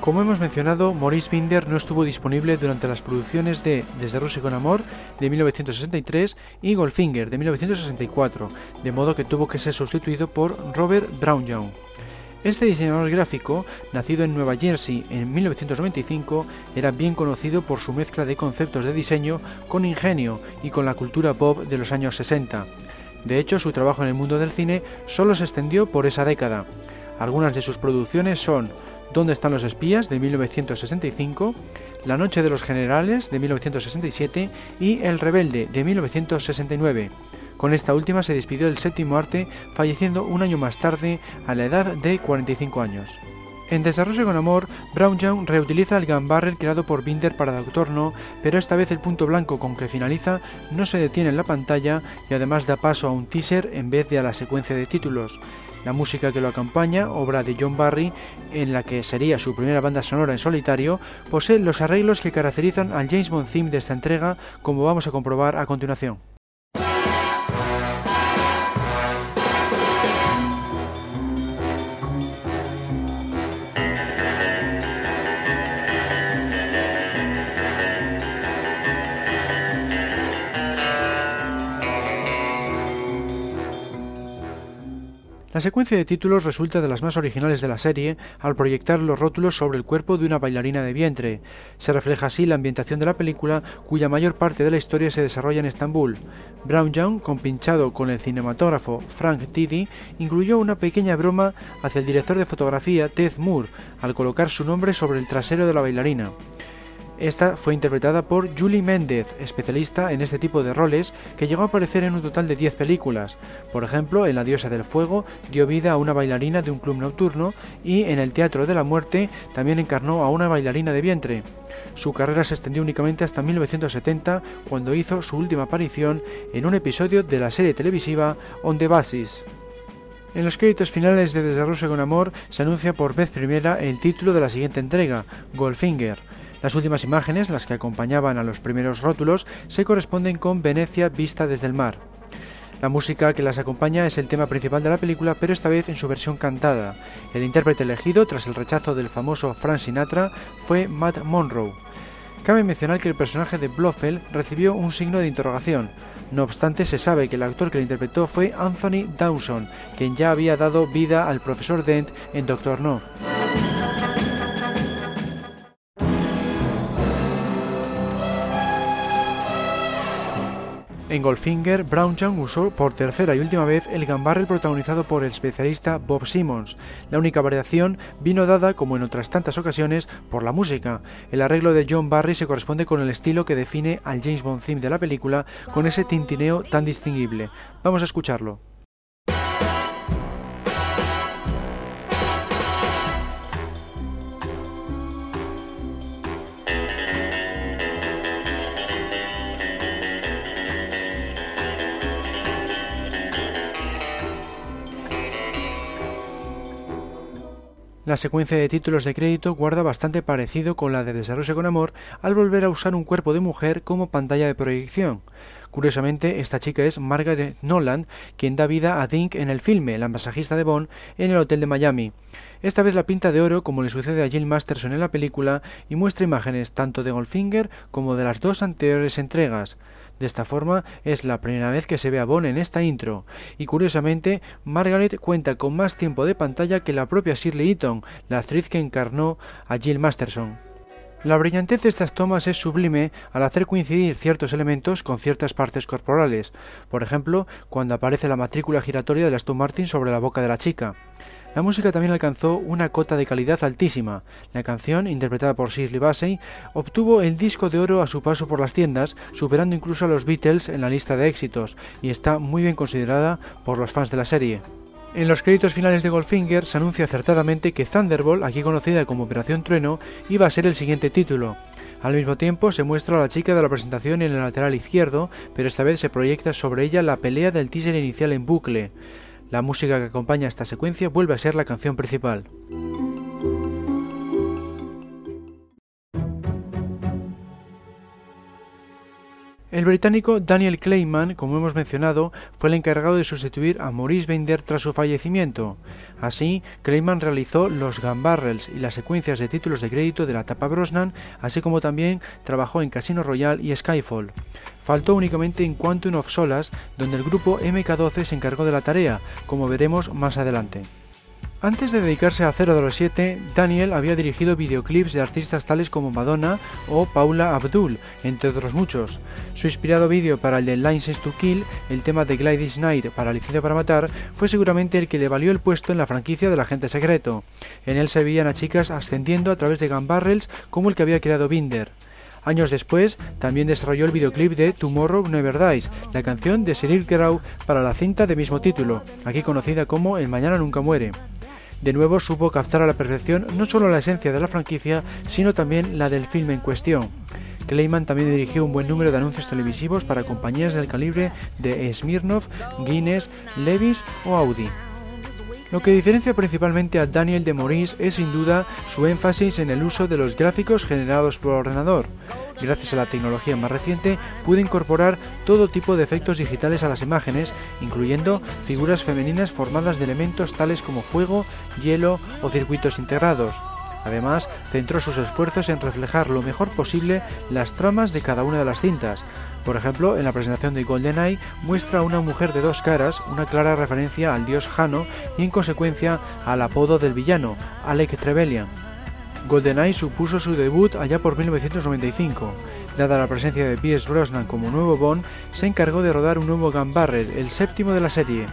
Como hemos mencionado, Maurice Binder no estuvo disponible durante las producciones de Desde Rusia con Amor, de mil novecientos sesenta y tres, y Goldfinger, de mil novecientos sesenta y cuatro, de modo que tuvo que ser sustituido por Robert Brownjohn. Este diseñador gráfico, nacido en Nueva Jersey en mil novecientos noventa y cinco, era bien conocido por su mezcla de conceptos de diseño con ingenio y con la cultura pop de los años sesenta. De hecho, su trabajo en el mundo del cine solo se extendió por esa década. Algunas de sus producciones son ¿Dónde están los espías?, de mil novecientos sesenta y cinco, La noche de los generales, de mil novecientos sesenta y siete, y El rebelde, de mil novecientos sesenta y nueve. Con esta última se despidió del séptimo arte, falleciendo un año más tarde a la edad de cuarenta y cinco años. En Desarrollo con Amor, Brownjohn reutiliza el Gun Barrel creado por Binder para Doctor No, pero esta vez el punto blanco con que finaliza no se detiene en la pantalla y además da paso a un teaser en vez de a la secuencia de títulos. La música que lo acompaña, obra de John Barry, en la que sería su primera banda sonora en solitario, posee los arreglos que caracterizan al James Bond theme de esta entrega, como vamos a comprobar a continuación. La secuencia de títulos resulta de las más originales de la serie al proyectar los rótulos sobre el cuerpo de una bailarina de vientre. Se refleja así la ambientación de la película, cuya mayor parte de la historia se desarrolla en Estambul. Brownjohn, compinchado con el cinematógrafo Frank Tidy, incluyó una pequeña broma hacia el director de fotografía Ted Moore al colocar su nombre sobre el trasero de la bailarina. Esta fue interpretada por Julie Méndez, especialista en este tipo de roles, que llegó a aparecer en un total de diez películas. Por ejemplo, en La diosa del fuego dio vida a una bailarina de un club nocturno y en El teatro de la muerte también encarnó a una bailarina de vientre. Su carrera se extendió únicamente hasta mil novecientos setenta, cuando hizo su última aparición en un episodio de la serie televisiva On the Basis. En los créditos finales de Desarrollo con Amor se anuncia por vez primera el título de la siguiente entrega, Goldfinger. Las últimas imágenes, las que acompañaban a los primeros rótulos, se corresponden con Venecia vista desde el mar. La música que las acompaña es el tema principal de la película, pero esta vez en su versión cantada. El intérprete elegido, tras el rechazo del famoso Frank Sinatra, fue Matt Monroe. Cabe mencionar que el personaje de Blofeld recibió un signo de interrogación. No obstante, se sabe que el actor que lo interpretó fue Anthony Dawson, quien ya había dado vida al profesor Dent en Doctor No. En Goldfinger, Brownjohn usó por tercera y última vez el Gun Barrel protagonizado por el especialista Bob Simmons. La única variación vino dada, como en otras tantas ocasiones, por la música. El arreglo de John Barry se corresponde con el estilo que define al James Bond theme de la película, con ese tintineo tan distinguible. Vamos a escucharlo. La secuencia de títulos de crédito guarda bastante parecido con la de Desarrollo con Amor al volver a usar un cuerpo de mujer como pantalla de proyección. Curiosamente, esta chica es Margaret Noland, quien da vida a Dink en el filme, la masajista de Bond, en el hotel de Miami. Esta vez la pinta de oro, como le sucede a Jill Masterson en la película, y muestra imágenes tanto de Goldfinger como de las dos anteriores entregas. De esta forma, es la primera vez que se ve a Bond en esta intro, y curiosamente, Margaret cuenta con más tiempo de pantalla que la propia Shirley Eaton, la actriz que encarnó a Jill Masterson. La brillantez de estas tomas es sublime al hacer coincidir ciertos elementos con ciertas partes corporales, por ejemplo, cuando aparece la matrícula giratoria del Aston Martin sobre la boca de la chica. La música también alcanzó una cota de calidad altísima. La canción, interpretada por Shirley Bassey, obtuvo el disco de oro a su paso por las tiendas, superando incluso a los Beatles en la lista de éxitos, y está muy bien considerada por los fans de la serie. En los créditos finales de Goldfinger se anuncia acertadamente que Thunderbolt, aquí conocida como Operación Trueno, iba a ser el siguiente título. Al mismo tiempo se muestra a la chica de la presentación en el lateral izquierdo, pero esta vez se proyecta sobre ella la pelea del teaser inicial en bucle. La música que acompaña esta secuencia vuelve a ser la canción principal. El británico Daniel Kleinman, como hemos mencionado, fue el encargado de sustituir a Maurice Binder tras su fallecimiento. Así, Kleinman realizó los Gun Barrels y las secuencias de títulos de crédito de la etapa Brosnan, así como también trabajó en Casino Royale y Skyfall. Faltó únicamente en Quantum of Solace, donde el grupo M K doce se encargó de la tarea, como veremos más adelante. Antes de dedicarse a cero cero siete, Daniel había dirigido videoclips de artistas tales como Madonna o Paula Abdul, entre otros muchos. Su inspirado vídeo para el de License to Kill, el tema de Gladys Knight para Licencia para Matar, fue seguramente el que le valió el puesto en la franquicia del Agente Secreto. En él se veían a chicas ascendiendo a través de Gun Barrels como el que había creado Binder. Años después, también desarrolló el videoclip de Tomorrow Never Dies, la canción de Sheryl Crow para la cinta de mismo título, aquí conocida como El Mañana Nunca Muere. De nuevo supo captar a la perfección no solo la esencia de la franquicia, sino también la del filme en cuestión. Kleinman también dirigió un buen número de anuncios televisivos para compañías del calibre de Smirnoff, Guinness, Levi's o Audi. Lo que diferencia principalmente a Daniel de Maurice es sin duda su énfasis en el uso de los gráficos generados por ordenador. Gracias a la tecnología más reciente, pudo incorporar todo tipo de efectos digitales a las imágenes, incluyendo figuras femeninas formadas de elementos tales como fuego, hielo o circuitos integrados. Además, centró sus esfuerzos en reflejar lo mejor posible las tramas de cada una de las cintas. Por ejemplo, en la presentación de GoldenEye muestra a una mujer de dos caras, una clara referencia al dios Jano y en consecuencia al apodo del villano, Alec Trevelyan. GoldenEye supuso su debut allá por mil novecientos noventa y cinco. Dada la presencia de Pierce Brosnan como nuevo Bond, se encargó de rodar un nuevo Gun Barrel, el séptimo de la serie.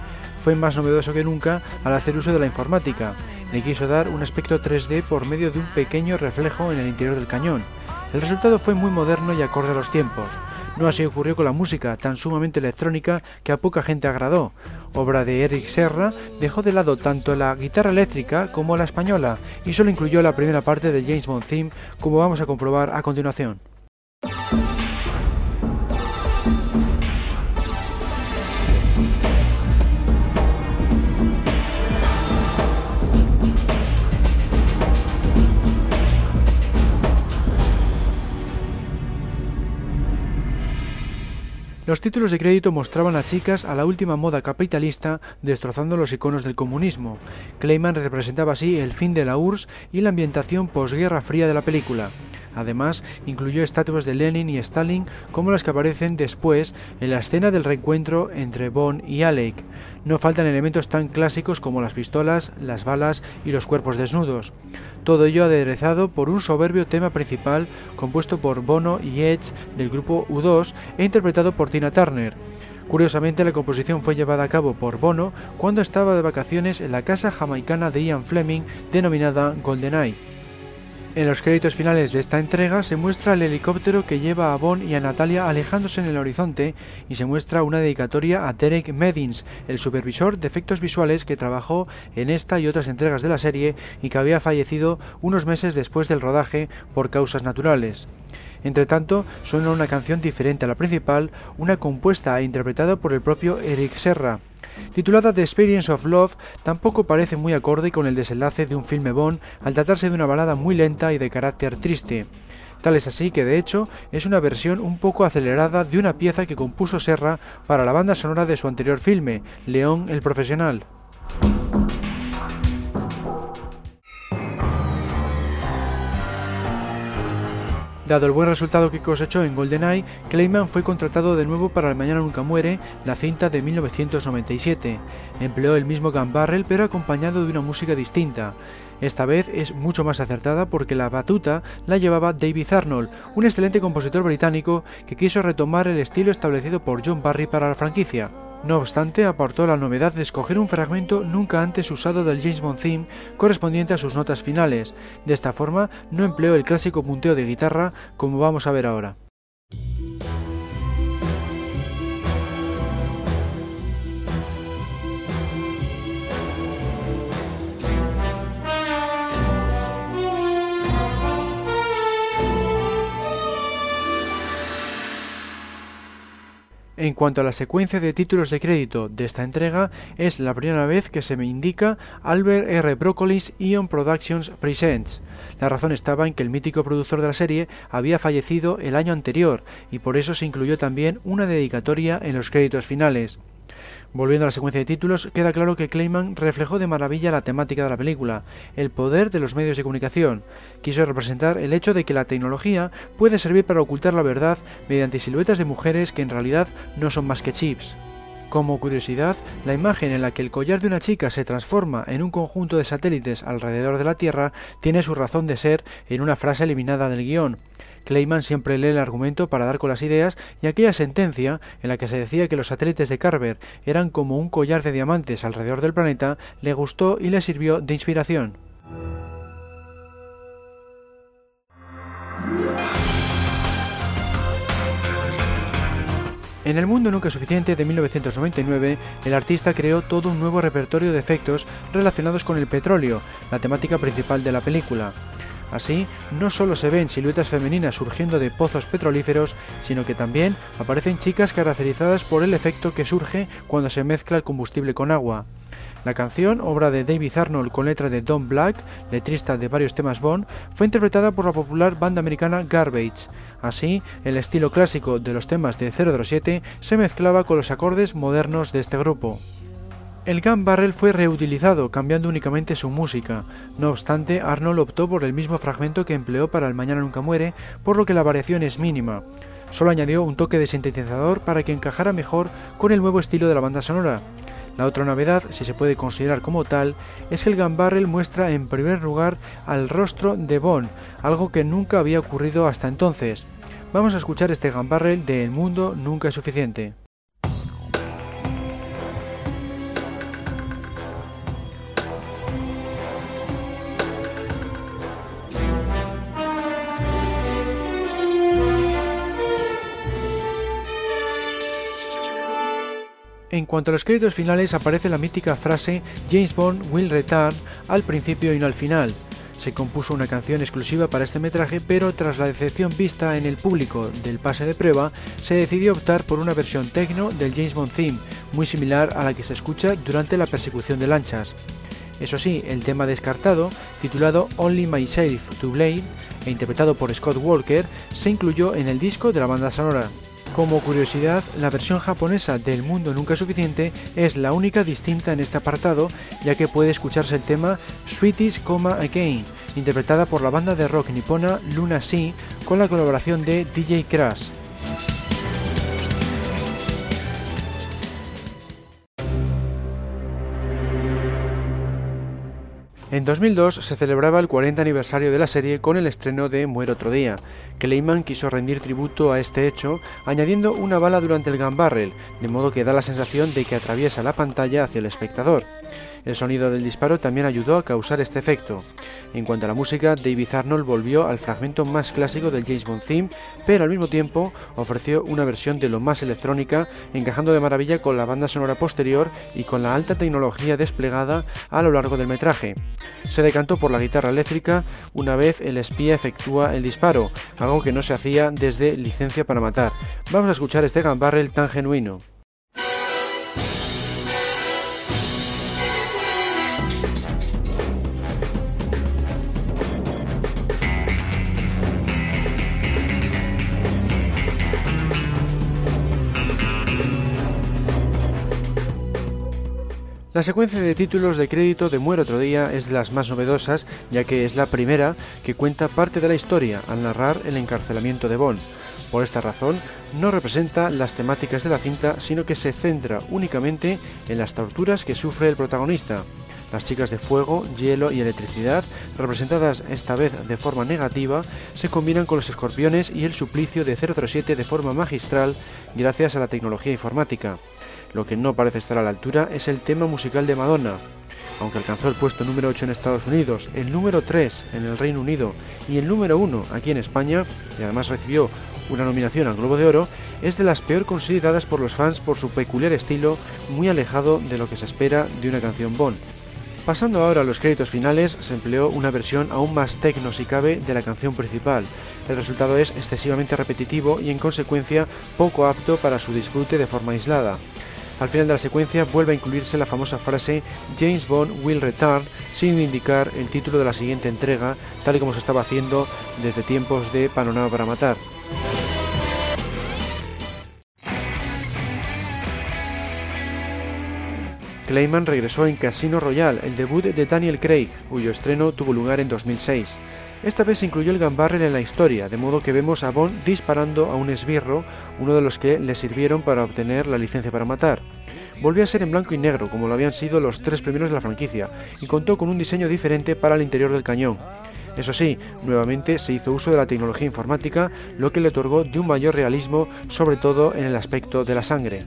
Fue más novedoso que nunca al hacer uso de la informática. Le quiso dar un aspecto tres D por medio de un pequeño reflejo en el interior del cañón. El resultado fue muy moderno y acorde a los tiempos. No así ocurrió con la música, tan sumamente electrónica que a poca gente agradó. Obra de Eric Serra, dejó de lado tanto la guitarra eléctrica como la española y solo incluyó la primera parte del James Bond Theme, como vamos a comprobar a continuación. Los títulos de crédito mostraban a chicas a la última moda capitalista destrozando los iconos del comunismo. Kleinman representaba así el fin de la U R S S y la ambientación posguerra fría de la película. Además, incluyó estatuas de Lenin y Stalin como las que aparecen después en la escena del reencuentro entre Bond y Alec. No faltan elementos tan clásicos como las pistolas, las balas y los cuerpos desnudos. Todo ello aderezado por un soberbio tema principal compuesto por Bono y Edge del grupo U dos e interpretado por Tina Turner. Curiosamente, la composición fue llevada a cabo por Bono cuando estaba de vacaciones en la casa jamaicana de Ian Fleming denominada GoldenEye. En los créditos finales de esta entrega se muestra el helicóptero que lleva a Bond y a Natalia alejándose en el horizonte y se muestra una dedicatoria a Derek Meddings, el supervisor de efectos visuales que trabajó en esta y otras entregas de la serie y que había fallecido unos meses después del rodaje por causas naturales. Entre tanto, suena una canción diferente a la principal, una compuesta e interpretada por el propio Eric Serra. Titulada The Experience of Love, tampoco parece muy acorde con el desenlace de un filme Bond al tratarse de una balada muy lenta y de carácter triste. Tal es así que, de hecho, es una versión un poco acelerada de una pieza que compuso Serra para la banda sonora de su anterior filme, León el Profesional. Dado el buen resultado que cosechó en GoldenEye, Kleinman fue contratado de nuevo para El Mañana Nunca Muere, la cinta de mil novecientos noventa y siete. Empleó el mismo Gun Barrel pero acompañado de una música distinta. Esta vez es mucho más acertada porque la batuta la llevaba David Arnold, un excelente compositor británico que quiso retomar el estilo establecido por John Barry para la franquicia. No obstante, aportó la novedad de escoger un fragmento nunca antes usado del James Bond Theme correspondiente a sus notas finales. De esta forma, no empleó el clásico punteo de guitarra, como vamos a ver ahora. En cuanto a la secuencia de títulos de crédito de esta entrega, es la primera vez que se me indica Albert R. Broccoli's Eon Productions Presents. La razón estaba en que el mítico productor de la serie había fallecido el año anterior y por eso se incluyó también una dedicatoria en los créditos finales. Volviendo a la secuencia de títulos, queda claro que Kleinman reflejó de maravilla la temática de la película, el poder de los medios de comunicación. Quiso representar el hecho de que la tecnología puede servir para ocultar la verdad mediante siluetas de mujeres que en realidad no son más que chips. Como curiosidad, la imagen en la que el collar de una chica se transforma en un conjunto de satélites alrededor de la Tierra tiene su razón de ser en una frase eliminada del guión. Kleinman siempre lee el argumento para dar con las ideas, y aquella sentencia en la que se decía que los satélites de Carver eran como un collar de diamantes alrededor del planeta le gustó y le sirvió de inspiración. En El mundo nunca suficiente de mil novecientos noventa y nueve, el artista creó todo un nuevo repertorio de efectos relacionados con el petróleo, la temática principal de la película. Así, no solo se ven siluetas femeninas surgiendo de pozos petrolíferos, sino que también aparecen chicas caracterizadas por el efecto que surge cuando se mezcla el combustible con agua. La canción, obra de David Arnold con letra de Don Black, letrista de varios temas Bond, fue interpretada por la popular banda americana Garbage. Así, el estilo clásico de los temas de cero cero siete se mezclaba con los acordes modernos de este grupo. El Gun Barrel fue reutilizado, cambiando únicamente su música. No obstante, Arnold optó por el mismo fragmento que empleó para El mañana nunca muere, por lo que la variación es mínima. Solo añadió un toque de sintetizador para que encajara mejor con el nuevo estilo de la banda sonora. La otra novedad, si se puede considerar como tal, es que el Gun Barrel muestra en primer lugar al rostro de Bond, algo que nunca había ocurrido hasta entonces. Vamos a escuchar este Gun Barrel de El mundo nunca es suficiente. En cuanto a los créditos finales, aparece la mítica frase James Bond will return al principio y no al final. Se compuso una canción exclusiva para este metraje, pero tras la decepción vista en el público del pase de prueba, se decidió optar por una versión techno del James Bond theme, muy similar a la que se escucha durante la persecución de lanchas. Eso sí, el tema descartado, titulado Only Myself to Blame, e interpretado por Scott Walker, se incluyó en el disco de la banda sonora. Como curiosidad, la versión japonesa del mundo nunca es suficiente es la única distinta en este apartado, ya que puede escucharse el tema Sweeties, Again, interpretada por la banda de rock nipona Luna Sea con la colaboración de D J Crash. En dos mil dos se celebraba el cuarenta aniversario de la serie con el estreno de Muere otro día. Kleinman quiso rendir tributo a este hecho añadiendo una bala durante el Gun Barrel, de modo que da la sensación de que atraviesa la pantalla hacia el espectador. El sonido del disparo también ayudó a causar este efecto. En cuanto a la música, David Arnold volvió al fragmento más clásico del James Bond theme, pero al mismo tiempo ofreció una versión de lo más electrónica, encajando de maravilla con la banda sonora posterior y con la alta tecnología desplegada a lo largo del metraje. Se decantó por la guitarra eléctrica una vez el espía efectúa el disparo, algo que no se hacía desde Licencia para Matar. Vamos a escuchar este Gun Barrel tan genuino. La secuencia de títulos de crédito de Muere otro día es de las más novedosas, ya que es la primera que cuenta parte de la historia al narrar el encarcelamiento de Bond. Por esta razón, no representa las temáticas de la cinta, sino que se centra únicamente en las torturas que sufre el protagonista. Las chicas de fuego, hielo y electricidad, representadas esta vez de forma negativa, se combinan con los escorpiones y el suplicio de cero cero siete de forma magistral gracias a la tecnología informática. Lo que no parece estar a la altura es el tema musical de Madonna. Aunque alcanzó el puesto número ocho en Estados Unidos, el número tres en el Reino Unido y el número uno aquí en España, y además recibió una nominación al Globo de Oro, es de las peor consideradas por los fans por su peculiar estilo, muy alejado de lo que se espera de una canción Bond. Pasando ahora a los créditos finales, se empleó una versión aún más techno si cabe de la canción principal. El resultado es excesivamente repetitivo y en consecuencia poco apto para su disfrute de forma aislada. Al final de la secuencia vuelve a incluirse la famosa frase James Bond will return sin indicar el título de la siguiente entrega, tal y como se estaba haciendo desde tiempos de Panorama para Matar. Kleinman regresó en Casino Royale, el debut de Daniel Craig, cuyo estreno tuvo lugar en dos mil seis. Esta vez se incluyó el Gun Barrel en la historia, de modo que vemos a Bond disparando a un esbirro, uno de los que le sirvieron para obtener la licencia para matar. Volvió a ser en blanco y negro, como lo habían sido los tres primeros de la franquicia, y contó con un diseño diferente para el interior del cañón. Eso sí, nuevamente se hizo uso de la tecnología informática, lo que le otorgó de un mayor realismo, sobre todo en el aspecto de la sangre.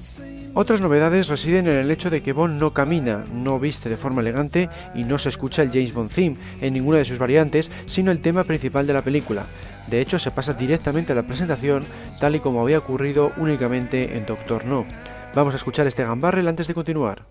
Otras novedades residen en el hecho de que Bond no camina, no viste de forma elegante y no se escucha el James Bond theme en ninguna de sus variantes, sino el tema principal de la película. De hecho, se pasa directamente a la presentación, tal y como había ocurrido únicamente en Doctor No. Vamos a escuchar este Gun Barrel antes de continuar.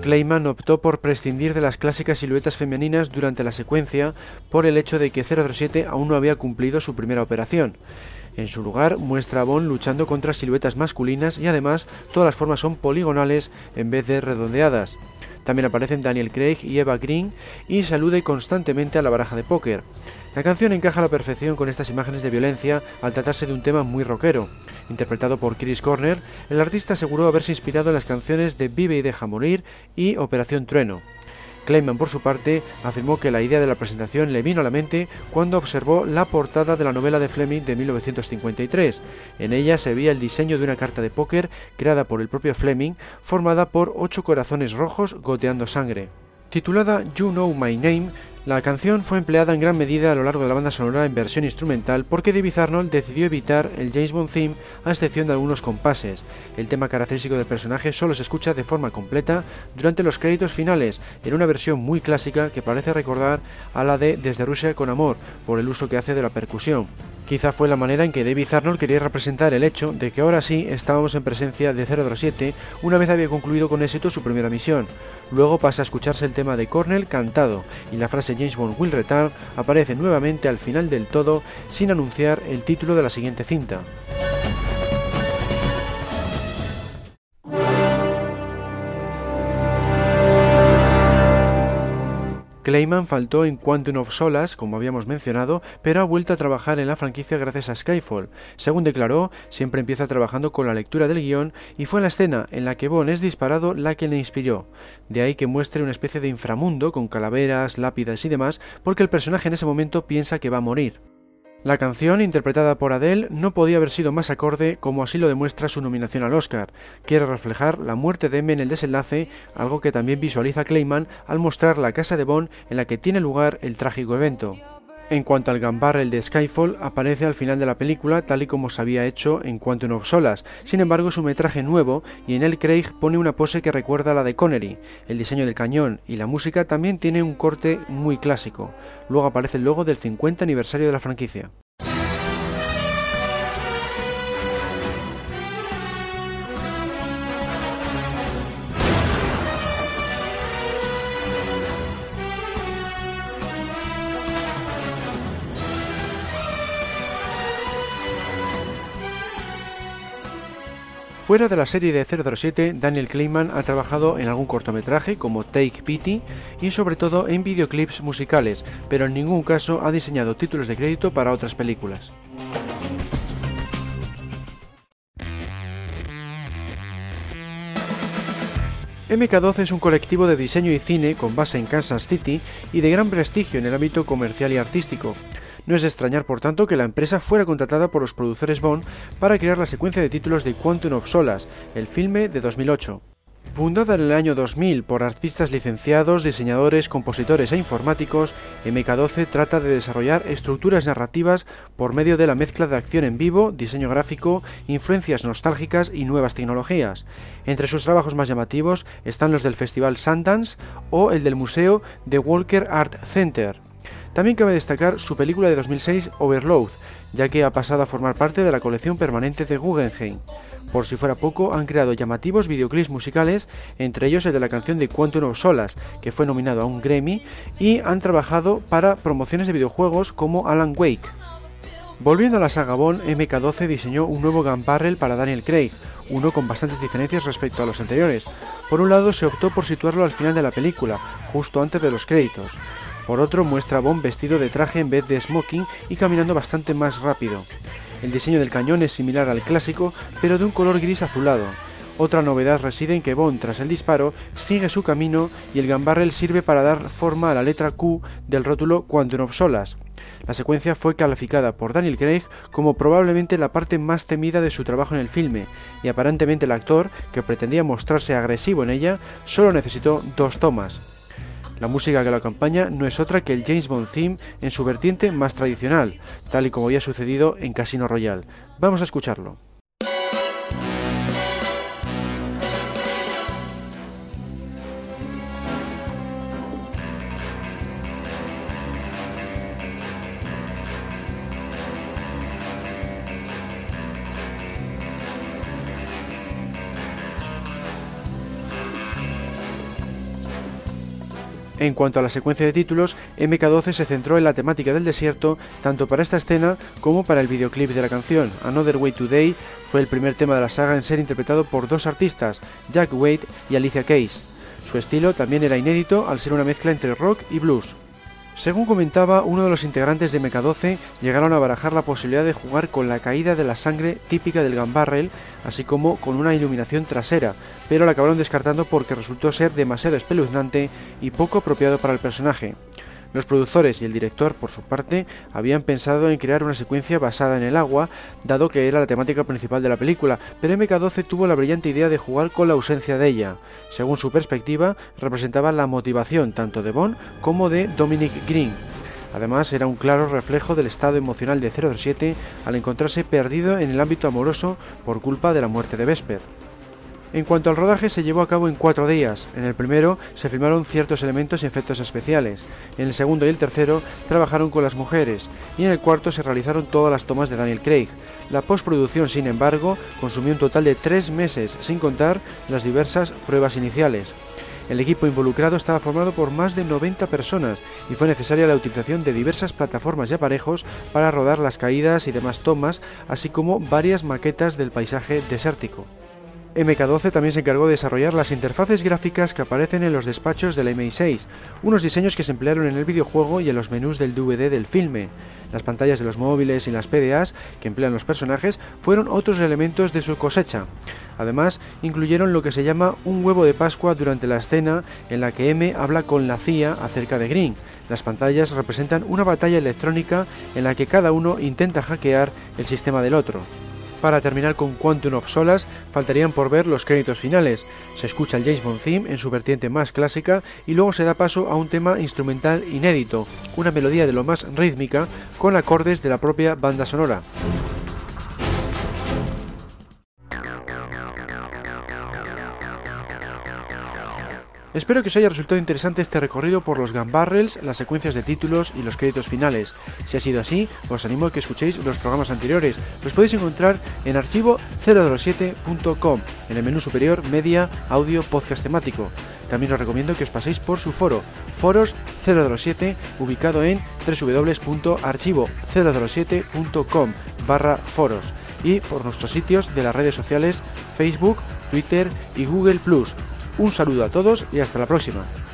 Kleinman optó por prescindir de las clásicas siluetas femeninas durante la secuencia por el hecho de que cero cero siete aún no había cumplido su primera operación. En su lugar, muestra a Bond luchando contra siluetas masculinas y además todas las formas son poligonales en vez de redondeadas. También aparecen Daniel Craig y Eva Green y salude constantemente a la baraja de póker. La canción encaja a la perfección con estas imágenes de violencia al tratarse de un tema muy rockero. Interpretado por Chris Corner, el artista aseguró haberse inspirado en las canciones de Vive y deja morir y Operación Trueno. Kleinman, por su parte, afirmó que la idea de la presentación le vino a la mente cuando observó la portada de la novela de Fleming de mil novecientos cincuenta y tres. En ella se veía el diseño de una carta de póker creada por el propio Fleming, formada por ocho corazones rojos goteando sangre. Titulada You Know My Name, la canción fue empleada en gran medida a lo largo de la banda sonora en versión instrumental porque David Arnold decidió evitar el James Bond theme a excepción de algunos compases. El tema característico del personaje solo se escucha de forma completa durante los créditos finales, en una versión muy clásica que parece recordar a la de Desde Rusia con Amor, por el uso que hace de la percusión. Quizá fue la manera en que David Arnold quería representar el hecho de que ahora sí estábamos en presencia de cero cero siete una vez había concluido con éxito su primera misión. Luego pasa a escucharse el tema de Cornell cantado y la frase James Bond Will Return aparece nuevamente al final del todo sin anunciar el título de la siguiente cinta. Kleinman faltó en Quantum of Solace, como habíamos mencionado, pero ha vuelto a trabajar en la franquicia gracias a Skyfall. Según declaró, siempre empieza trabajando con la lectura del guión y fue la escena en la que Bond es disparado la que le inspiró. De ahí que muestre una especie de inframundo con calaveras, lápidas y demás, porque el personaje en ese momento piensa que va a morir. La canción, interpretada por Adele, no podía haber sido más acorde, como así lo demuestra su nominación al Oscar. Quiere reflejar la muerte de M en el desenlace, algo que también visualiza Kleinman al mostrar la casa de Bond en la que tiene lugar el trágico evento. En cuanto al Gun Barrel de Skyfall, aparece al final de la película tal y como se había hecho en Quantum of Solace, sin embargo es un metraje nuevo y en él Craig pone una pose que recuerda a la de Connery. El diseño del cañón y la música también tiene un corte muy clásico. Luego aparece el logo del cincuenta aniversario de la franquicia. Fuera de la serie de cero cero siete, Daniel Kleinman ha trabajado en algún cortometraje como Take Pity y sobre todo en videoclips musicales, pero en ningún caso ha diseñado títulos de crédito para otras películas. M K doce es un colectivo de diseño y cine con base en Kansas City y de gran prestigio en el ámbito comercial y artístico. No es de extrañar, por tanto, que la empresa fuera contratada por los productores Bond para crear la secuencia de títulos de Quantum of Solace, el filme de dos mil ocho. Fundada en el año dos mil por artistas licenciados, diseñadores, compositores e informáticos, M K doce trata de desarrollar estructuras narrativas por medio de la mezcla de acción en vivo, diseño gráfico, influencias nostálgicas y nuevas tecnologías. Entre sus trabajos más llamativos están los del Festival Sundance o el del Museo de Walker Art Center. También cabe destacar su película de dos mil seis Overload, ya que ha pasado a formar parte de la colección permanente de Guggenheim. Por si fuera poco, han creado llamativos videoclips musicales, entre ellos el de la canción de Quantum of Solace, que fue nominado a un Grammy, y han trabajado para promociones de videojuegos como Alan Wake. Volviendo a la saga Bond, M K doce diseñó un nuevo Gun Barrel para Daniel Craig, uno con bastantes diferencias respecto a los anteriores. Por un lado, se optó por situarlo al final de la película, justo antes de los créditos. Por otro, muestra a Bond vestido de traje en vez de smoking y caminando bastante más rápido. El diseño del cañón es similar al clásico, pero de un color gris azulado. Otra novedad reside en que Bond, tras el disparo, sigue su camino y el gun barrel sirve para dar forma a la letra Q del rótulo Quantum of Solace. La secuencia fue calificada por Daniel Craig como probablemente la parte más temida de su trabajo en el filme, y aparentemente el actor, que pretendía mostrarse agresivo en ella, solo necesitó dos tomas. La música que lo acompaña no es otra que el James Bond theme en su vertiente más tradicional, tal y como había sucedido en Casino Royale. Vamos a escucharlo. En cuanto a la secuencia de títulos, M K doce se centró en la temática del desierto tanto para esta escena como para el videoclip de la canción. Another Way Today fue el primer tema de la saga en ser interpretado por dos artistas, Jack White y Alicia Keys. Su estilo también era inédito al ser una mezcla entre rock y blues. Según comentaba, uno de los integrantes de M K doce llegaron a barajar la posibilidad de jugar con la caída de la sangre típica del gun barrel, así como con una iluminación trasera, pero la acabaron descartando porque resultó ser demasiado espeluznante y poco apropiado para el personaje. Los productores y el director, por su parte, habían pensado en crear una secuencia basada en el agua, dado que era la temática principal de la película, pero M K doce tuvo la brillante idea de jugar con la ausencia de ella. Según su perspectiva, representaba la motivación tanto de Bond como de Dominic Green. Además, era un claro reflejo del estado emocional de cero cero siete al encontrarse perdido en el ámbito amoroso por culpa de la muerte de Vesper. En cuanto al rodaje, se llevó a cabo en cuatro días. En el primero se filmaron ciertos elementos y efectos especiales, en el segundo y el tercero trabajaron con las mujeres y en el cuarto se realizaron todas las tomas de Daniel Craig. La postproducción, sin embargo, consumió un total de tres meses, sin contar las diversas pruebas iniciales. El equipo involucrado estaba formado por más de noventa personas y fue necesaria la utilización de diversas plataformas y aparejos para rodar las caídas y demás tomas, así como varias maquetas del paisaje desértico. M K doce también se encargó de desarrollar las interfaces gráficas que aparecen en los despachos de la M I seis, unos diseños que se emplearon en el videojuego y en los menús del D V D del filme. Las pantallas de los móviles y las P D As que emplean los personajes fueron otros elementos de su cosecha. Además, incluyeron lo que se llama un huevo de Pascua durante la escena en la que M habla con la C I A acerca de Green. Las pantallas representan una batalla electrónica en la que cada uno intenta hackear el sistema del otro. Para terminar con Quantum of Solace, faltarían por ver los créditos finales. Se escucha el James Bond theme en su vertiente más clásica y luego se da paso a un tema instrumental inédito, una melodía de lo más rítmica con acordes de la propia banda sonora. Espero que os haya resultado interesante este recorrido por los gun barrels, las secuencias de títulos y los créditos finales. Si ha sido así, os animo a que escuchéis los programas anteriores. Los podéis encontrar en archivo cero dos siete punto com, en el menú superior Media, Audio, Podcast temático. También os recomiendo que os paséis por su foro, Foros cero dos siete, ubicado en www punto archivo cero dos siete punto com barra foros, y por nuestros sitios de las redes sociales Facebook, Twitter y Google Plus. Un saludo a todos y hasta la próxima.